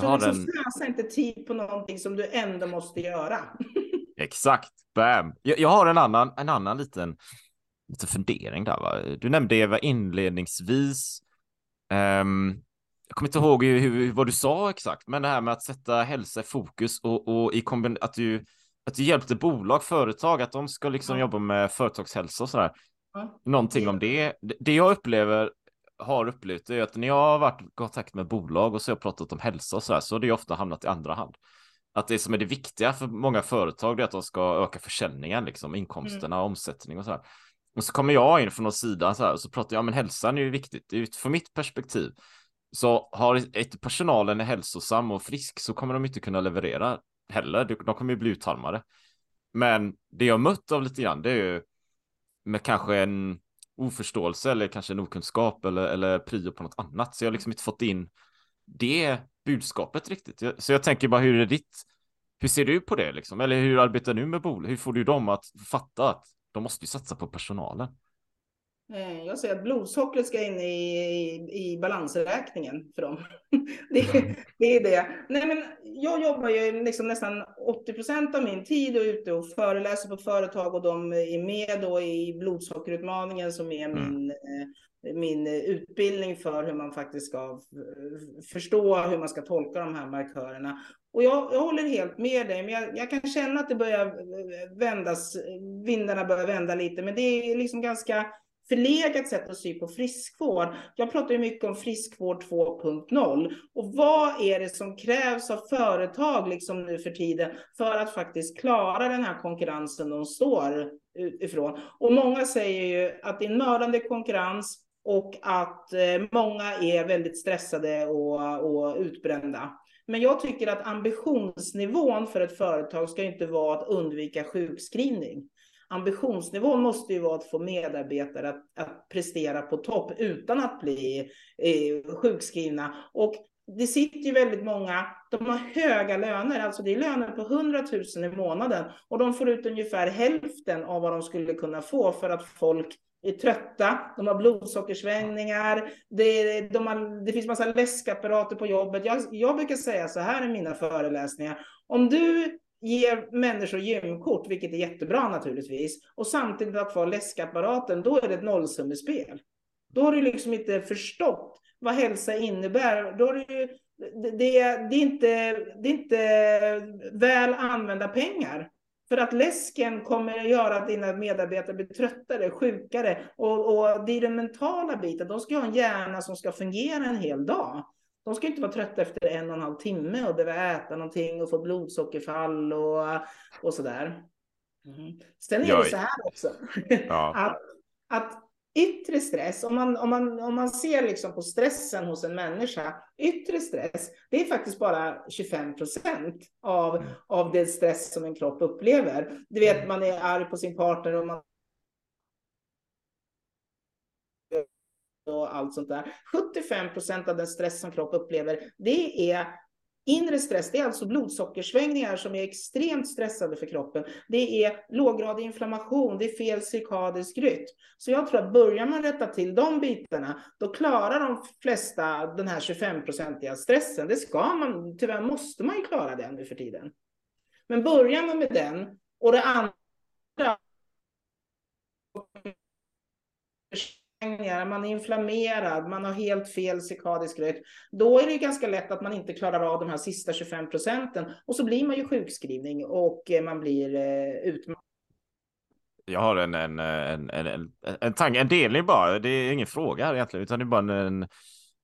Så liksom slösa inte tid på någonting som du ändå måste göra. Exakt, bam. Jag har en annan lite fundering där va? Du nämnde Eva inledningsvis. Jag kommer inte ihåg vad du sa exakt, men det här med att sätta hälsa i fokus och i att du hjälpte bolag, företag att de ska liksom jobba med företagshälsa och sådär. Någonting om det. Det jag har upplevt är att när jag har varit i kontakt med bolag och så har jag pratat om hälsa och sådär, så har det ofta hamnat i andra hand. Att det som är det viktiga för många företag är att de ska öka försäljningen, liksom, inkomsterna, omsättning och sådär. Och så kommer jag in från någon sida så här, och så pratar jag, men hälsan är ju viktigt. Från mitt perspektiv Så har ett personalen är hälsosam och frisk så kommer de inte kunna leverera heller. De kommer ju bli uttalmade. Men det jag mött av lite grann, det är ju med kanske en oförståelse eller kanske en okunskap eller prio på något annat. Så jag har liksom inte fått in det budskapet riktigt. Så jag tänker bara, hur ser du på det liksom? Eller hur arbetar du med bolag? Hur får du dem att fatta att de måste ju satsa på personalen? Jag säger att blodsockret ska in i balansräkningen för dem. Det är det. Nej, men jag jobbar ju liksom nästan 80% av min tid och ute och föreläser på företag, och de är med då i blodsockerutmaningen som är min utbildning för hur man faktiskt ska förstå hur man ska tolka de här markörerna. Och jag håller helt med dig, men jag kan känna att det börjar vändas, vindarna börjar vända lite, men det är liksom ganska förlegat sätt att sy på friskvård. Jag pratar ju mycket om friskvård 2.0. Och vad är det som krävs av företag liksom nu för tiden för att faktiskt klara den här konkurrensen de står ifrån? Och många säger ju att det är en mördande konkurrens och att många är väldigt stressade och utbrända. Men jag tycker att ambitionsnivån för ett företag ska inte vara att undvika sjukskrivning. Ambitionsnivån måste ju vara att få medarbetare att prestera på topp utan att bli sjukskrivna. Och det sitter ju väldigt många, de har höga löner, alltså det är löner på 100 000 i månaden. Och de får ut ungefär hälften av vad de skulle kunna få för att folk är trötta, de har blodsockersvängningar, det finns massa läskapparater på jobbet. Jag brukar säga så här i mina föreläsningar, om du ger människor gymkort, vilket är jättebra naturligtvis, och samtidigt har kvar läskapparaten, då är det ett nollsummespel. Då har du liksom inte förstått vad hälsa innebär. Då är det är inte väl använda pengar. För att läsken kommer att göra att dina medarbetare blir tröttare, sjukare, och det är den mentala biten. De ska ha en hjärna som ska fungera en hel dag. De ska inte vara trötta efter 1,5 timme och behöva äta någonting och få blodsockerfall och sådär. Mm. Sen är det så här också. Ja. Att yttre stress, om man ser liksom på stressen hos en människa, yttre stress, det är faktiskt bara 25% av den stress som en kropp upplever. Du vet, man är arg på sin partner och man och allt sånt där. 75% av den stress som kropp upplever, det är inre stress. Det är alltså blodsockersvängningar som är extremt stressande för kroppen. Det är låggradig inflammation, det är fel cirkadisk rytm. Så jag tror att börjar man rätta till de bitarna, då klarar de flesta den här 25-procentiga stressen. Det ska man, tyvärr måste man ju klara den nu för tiden. Men börjar man med den och det andra, man är inflammerad, man har helt fel cirkadisk rytm, då är det ju ganska lätt att man inte klarar av de här sista 25%, och så blir man ju sjukskrivning och man blir utmattad. Jag har en delning bara, det är ingen fråga här egentligen, utan det är bara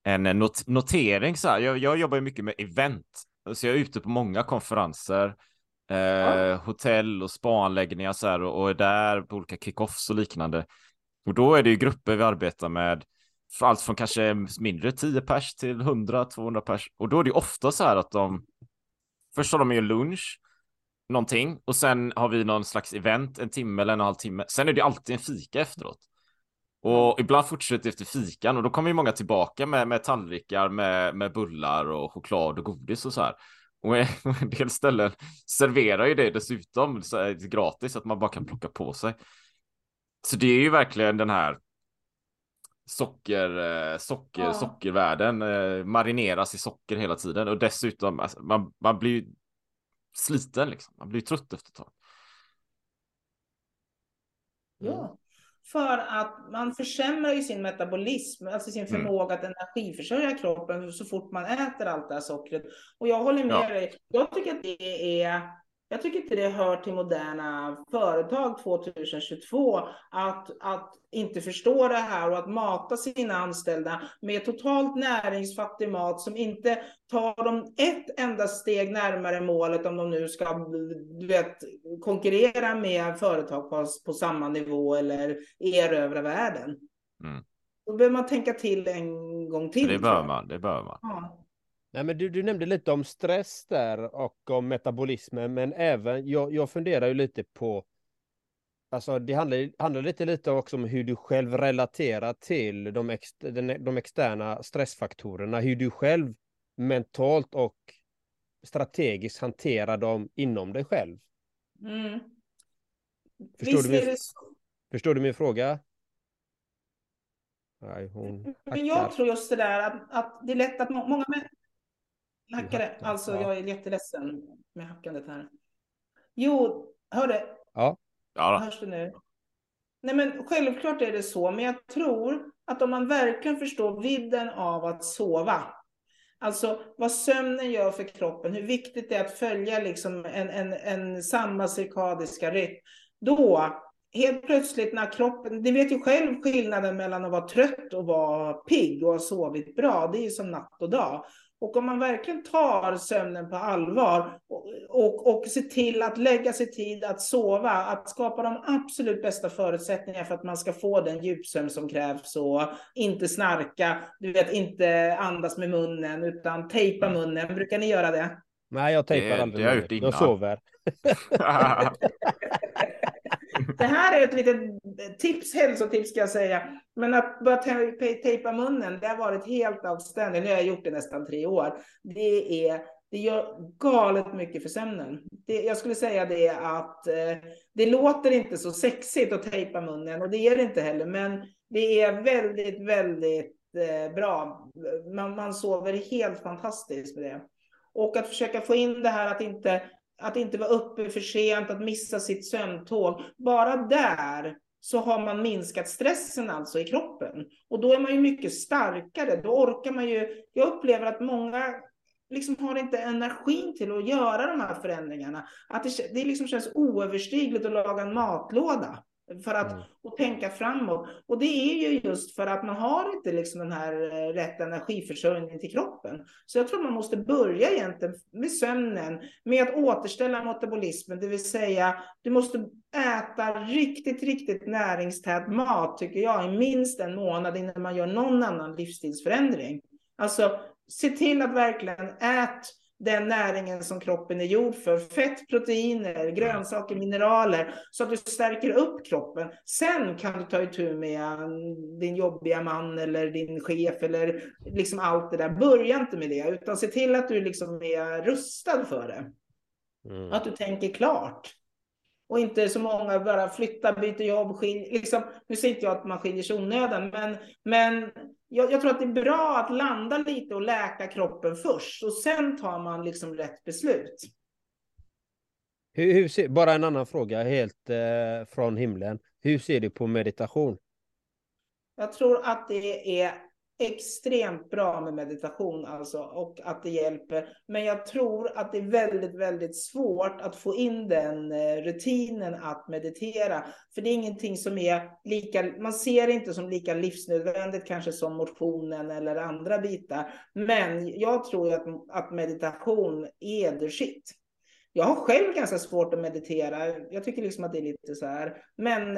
en notering så här. Jag jobbar ju mycket med event, så jag är ute på många konferenser, hotell och spaanläggningar så här, och är där på olika kickoffs och liknande. Och då är det ju grupper vi arbetar med, allt från kanske mindre 10 pers till 100-200 pers. Och då är det ju ofta så här att de, först har de ju lunch, någonting. Och sen har vi någon slags event, en timme eller en halv timme. Sen är det alltid en fika efteråt. Och ibland fortsätter efter fikan. Och då kommer ju många tillbaka med tallrikar, med bullar och choklad och godis och så här. Och en del ställen serverar ju det dessutom så här, gratis, att man bara kan plocka på sig. Så det är ju verkligen den här sockervärlden, marineras i socker hela tiden. Och dessutom, alltså, man blir sliten liksom, man blir trött efter ett tag. Ja, för att man försämrar ju sin metabolism, alltså sin förmåga att energiförsörja kroppen så fort man äter allt det här sockret. Och jag håller med dig, Jag tycker inte det hör till moderna företag 2022 att inte förstå det här och att mata sina anställda med totalt näringsfattig mat som inte tar dem ett enda steg närmare målet, om de nu ska, du vet, konkurrera med företag på samma nivå eller erövra världen. Mm. Då behöver man tänka till en gång till. Det bör man. Ja. Nej, men du nämnde lite om stress där och om metabolismen, men även, jag funderar ju lite på, alltså det handlar lite också om hur du själv relaterar till de externa stressfaktorerna, hur du själv mentalt och strategiskt hanterar dem inom dig själv. Mm. Förstår du min fråga? Nej, men jag tror just det där att det är lätt att många hackare, alltså jag är jätteledsen med hackandet här. Jo, hör du? Ja. Hörs du nu? Nej, men självklart är det så, men jag tror att om man verkligen förstår vidden av att sova, alltså vad sömnen gör för kroppen, hur viktigt det är att följa liksom en samma cirkadiska rytm, då helt plötsligt när kroppen, ni vet ju själv skillnaden mellan att vara trött och vara pigg och ha sovit bra, det är ju som natt och dag. Och om man verkligen tar sömnen på allvar och ser till att lägga sig tid att sova, att skapa de absolut bästa förutsättningar för att man ska få den djupsömn som krävs och inte snarka, du vet, inte andas med munnen utan tejpa munnen. Brukar ni göra det? Nej, jag tejpar aldrig. Jag sover. Det här är ett litet tips, hälsotips ska jag säga. Men att börja tejpa munnen, det har varit helt avständigt. Nu har jag gjort det nästan 3 år. Det gör galet mycket för sömnen. Jag skulle säga det att det låter inte så sexigt att tejpa munnen. Och det är det inte heller. Men det är väldigt, väldigt bra. Man sover helt fantastiskt med det. Och att försöka få in det här att inte vara uppe för sent, att missa sitt sömntåg. Bara där så har man minskat stressen alltså i kroppen. Och då är man ju mycket starkare. Då orkar man ju. Jag upplever att många liksom har inte energin till att göra de här förändringarna. Att det liksom känns oöverstigligt att laga en matlåda. För att och tänka framåt. Och det är ju just för att man har inte liksom den här rätta energiförsörjningen till kroppen. Så jag tror man måste börja egentligen med sömnen. Med att återställa metabolismen. Det vill säga du måste äta riktigt, riktigt näringstät mat tycker jag. I minst en månad innan man gör någon annan livsstilsförändring. Alltså se till att verkligen ät den näringen som kroppen är gjord för. Fett, proteiner, grönsaker, mineraler. Så att du stärker upp kroppen. Sen kan du ta itu med din jobbiga man eller din chef eller liksom allt det där. Börja inte med det. Utan se till att du liksom är rustad för det. Mm. Att du tänker klart. Och inte så många bara flytta, byter jobb, liksom, nu säger inte jag att man skiljer sig onödan, men jag tror att det är bra att landa lite och läka kroppen först. Och sen tar man liksom rätt beslut. Bara en annan fråga, helt från himlen. Hur ser du på meditation? Jag tror att det är extremt bra med meditation alltså, och att det hjälper, men jag tror att det är väldigt, väldigt svårt att få in den rutinen att meditera, för det är ingenting som är lika, man ser det inte som lika livsnödvändigt kanske som motionen eller andra bitar, men jag tror att meditation är the shit. Jag har själv ganska svårt att meditera. Jag tycker liksom att det är lite så här. Men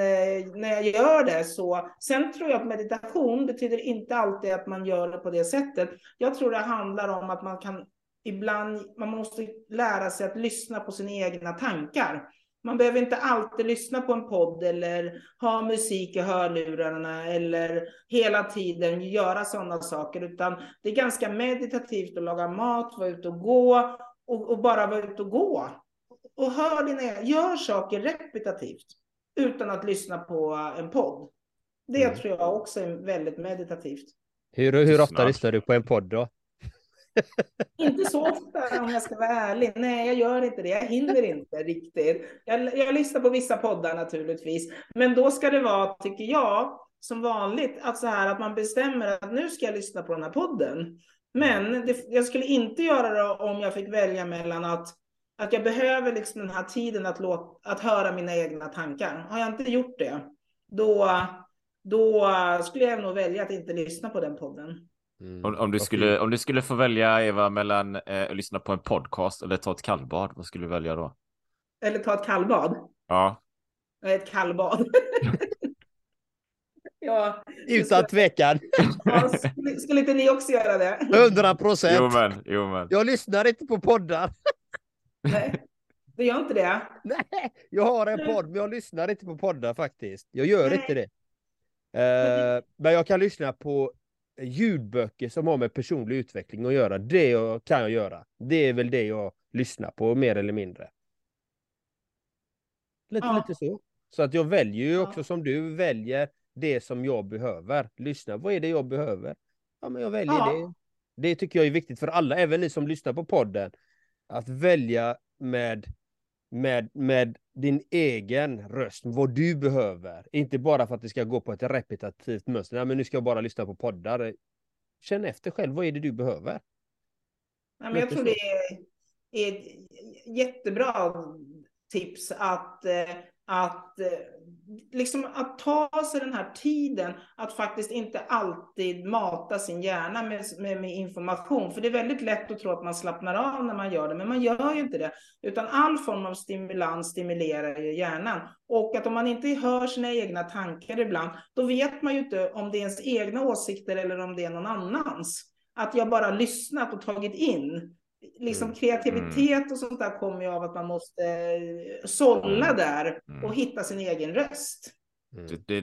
när jag gör det så. Sen tror jag att meditation betyder inte alltid att man gör det på det sättet. Jag tror det handlar om att man kan ibland. Man måste lära sig att lyssna på sina egna tankar. Man behöver inte alltid lyssna på en podd eller ha musik i hörlurarna eller hela tiden göra sådana saker. Utan det är ganska meditativt att laga mat, vara ute och gå. Och bara vara ute och gå. Och hör gör saker repetitivt. Utan att lyssna på en podd. Det tror jag också är väldigt meditativt. Hur ofta lyssnar du på en podd då? Inte så ofta om jag ska vara ärlig. Nej, jag gör inte det. Jag hinner inte riktigt. Jag lyssnar på vissa poddar naturligtvis. Men då ska det vara, tycker jag, som vanligt. Att, så här, att man bestämmer att nu ska jag lyssna på den här podden. Men jag skulle inte göra det om jag fick välja mellan att jag behöver liksom den här tiden att höra mina egna tankar. Har jag inte gjort det, då skulle jag nog välja att inte lyssna på den podden. Mm. Om du skulle få välja, Eva, mellan att lyssna på en podcast eller ta ett kallbad, vad skulle du välja då? Eller ta ett kallbad? Ja. Ett kallbad. Ja. Utan tvekan. Ja, skulle inte ni också göra det? 100%. Jo men. Jag lyssnar inte på poddar. Nej, du gör inte det? Nej, jag har en podd men jag lyssnar inte på poddar faktiskt. Jag gör inte det. Men jag kan lyssna på ljudböcker som har med personlig utveckling att göra. Det kan jag göra. Det är väl det jag lyssnar på mer eller mindre. Lite så. Så att jag väljer ju också som du väljer det som jag behöver. Lyssna, vad är det jag behöver? Ja, men jag väljer det. Det tycker jag är viktigt för alla, även ni som lyssnar på podden. Att välja med din egen röst, vad du behöver. Inte bara för att det ska gå på ett repetitivt mönster. Nej, men nu ska jag bara lyssna på poddar. Känn efter själv, vad är det du behöver? Nej, men jag tror det är ett jättebra tips att liksom att ta sig den här tiden att faktiskt inte alltid mata sin hjärna med information, för det är väldigt lätt att tro att man slappnar av när man gör det, men man gör ju inte det, utan all form av stimulans stimulerar ju hjärnan, och att om man inte hör sina egna tankar ibland, då vet man ju inte om det är ens egna åsikter eller om det är någon annans, att jag bara lyssnat och tagit in. Liksom kreativitet och sånt där kommer ju av att man måste sålla där och hitta sin egen röst. Det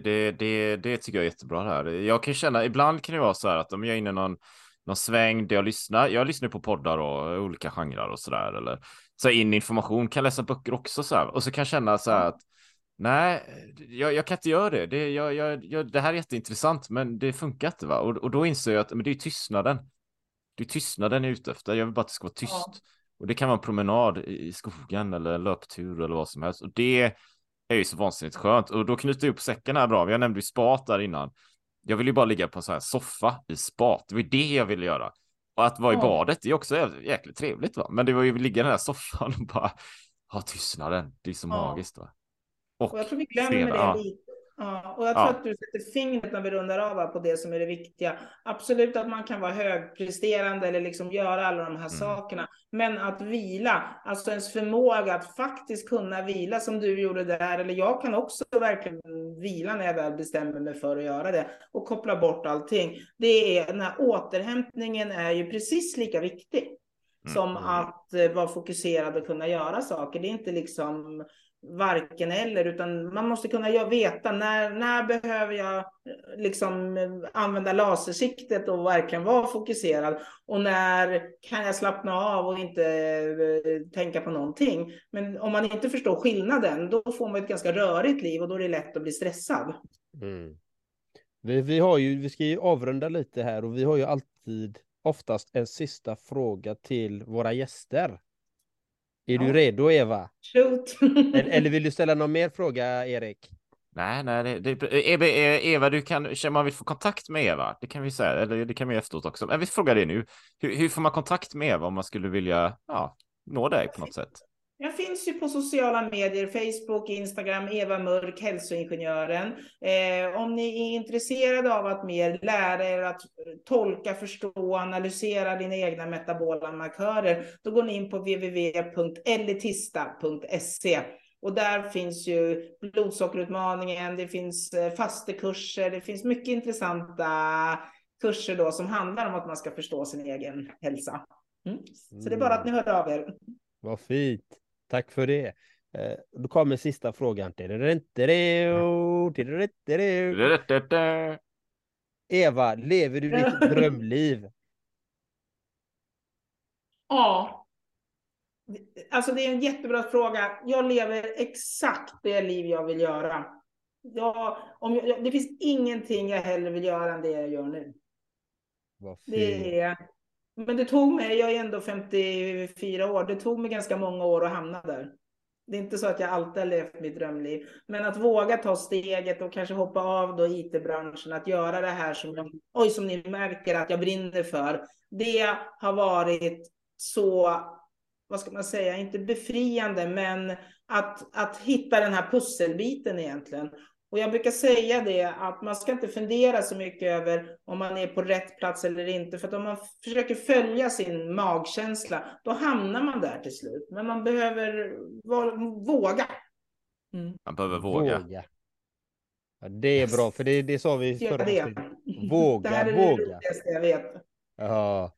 tycker jag är jättebra det här. Jag kan känna, ibland kan det vara så här att om jag är inne i någon sväng där jag lyssnar på poddar och olika genrer och sådär, eller så här in information, kan läsa böcker också så här, och så kan jag känna så här att nej, jag kan inte göra det. Det här är jätteintressant men det funkar inte, va? Och då inser jag att men det är tystnaden. Det är tystnaden är ute efter. Jag vill bara att det ska vara tyst. Ja. Och det kan vara en promenad i skogen eller löptur eller vad som helst. Och det är ju så vansinnigt skönt. Och då knyter jag upp säcken här bra. Jag nämnde ju spat där innan. Jag ville ju bara ligga på en sån här soffa i spat. Det var det jag ville göra. Och att vara i badet, det är också jäkligt trevligt, va? Men det var ju att ligga i den här soffan och bara ha tystnaden. Det är så magiskt, va? Och jag tror vi glömmer det lite. Ja, och jag tror att du sätter fingret när vi rundar av på det som är det viktiga. Absolut att man kan vara högpresterande eller liksom göra alla de här sakerna. Men att vila, alltså ens förmåga att faktiskt kunna vila som du gjorde där. Eller jag kan också verkligen vila när jag väl bestämmer mig för att göra det. Och koppla bort allting. Det är, den här återhämtningen är ju precis lika viktig som att vara fokuserad och kunna göra saker. Det är inte liksom varken eller, utan man måste kunna veta när behöver jag liksom använda lasersiktet och verkligen vara fokuserad, och när kan jag slappna av och inte tänka på någonting. Men om man inte förstår skillnaden, då får man ett ganska rörigt liv och då är det lätt att bli stressad. Vi ska ju avrunda lite här, och vi har ju alltid oftast en sista fråga till våra gäster. Är du redo, Eva? Shoot. Eller vill du ställa någon mer fråga, Erik? Nej. Eva, du kan, man vill få kontakt med Eva. Det kan vi säga, eller det kan vi efteråt också. Men vi frågar dig nu. Hur får man kontakt med Eva om man skulle vilja nå dig på något sätt? Jag finns ju på sociala medier, Facebook, Instagram, Eva Mörk, hälsoingenjören. Om ni är intresserade av att mer lära er att tolka, förstå och analysera dina egna metabola markörer, då går ni in på www.elitista.se. Och där finns ju blodsockerutmaningen, det finns fastekurser, det finns mycket intressanta kurser då som handlar om att man ska förstå sin egen hälsa. Så det är bara att ni hör av er. Vad fint. Tack för det. Då kommer sista frågan. Eva, lever du ditt drömliv? Ja. Alltså det är en jättebra fråga. Jag lever exakt det liv jag vill göra. Det finns ingenting jag hellre vill göra än det jag gör nu. Vad fint. Men det tog mig, jag är ändå 54 år, det tog mig ganska många år att hamna där. Det är inte så att jag alltid har levt mitt drömliv. Men att våga ta steget och kanske hoppa av då IT-branschen, att göra det här som ni märker att jag brinner för. Det har varit så, vad ska man säga, inte befriande, men att hitta den här pusselbiten egentligen. Och jag brukar säga det att man ska inte fundera så mycket över om man är på rätt plats eller inte. För att om man försöker följa sin magkänsla, då hamnar man där till slut. Men man behöver våga. Man behöver våga. Ja, det är bra, för det sa vi förra gången. Våga, det här är våga. Det roligaste jag vet. Ja.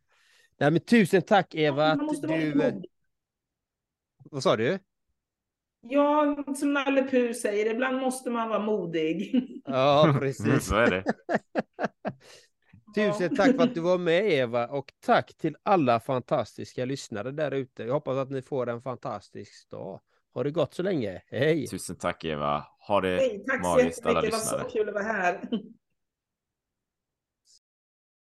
Nej, men tusen tack, Eva. Att du... Vad sa du? Ja, som Nalle Puh säger, ibland måste man vara modig. Ja, precis. Så är det. Tusen tack för att du var med, Eva, och tack till alla fantastiska lyssnare där ute. Jag hoppas att ni får en fantastisk dag. Har det gått så länge? Hej! Tusen tack, Eva. Ha det magiskt, alla lyssnare. Tack så jättemycket, det var så kul att vara här.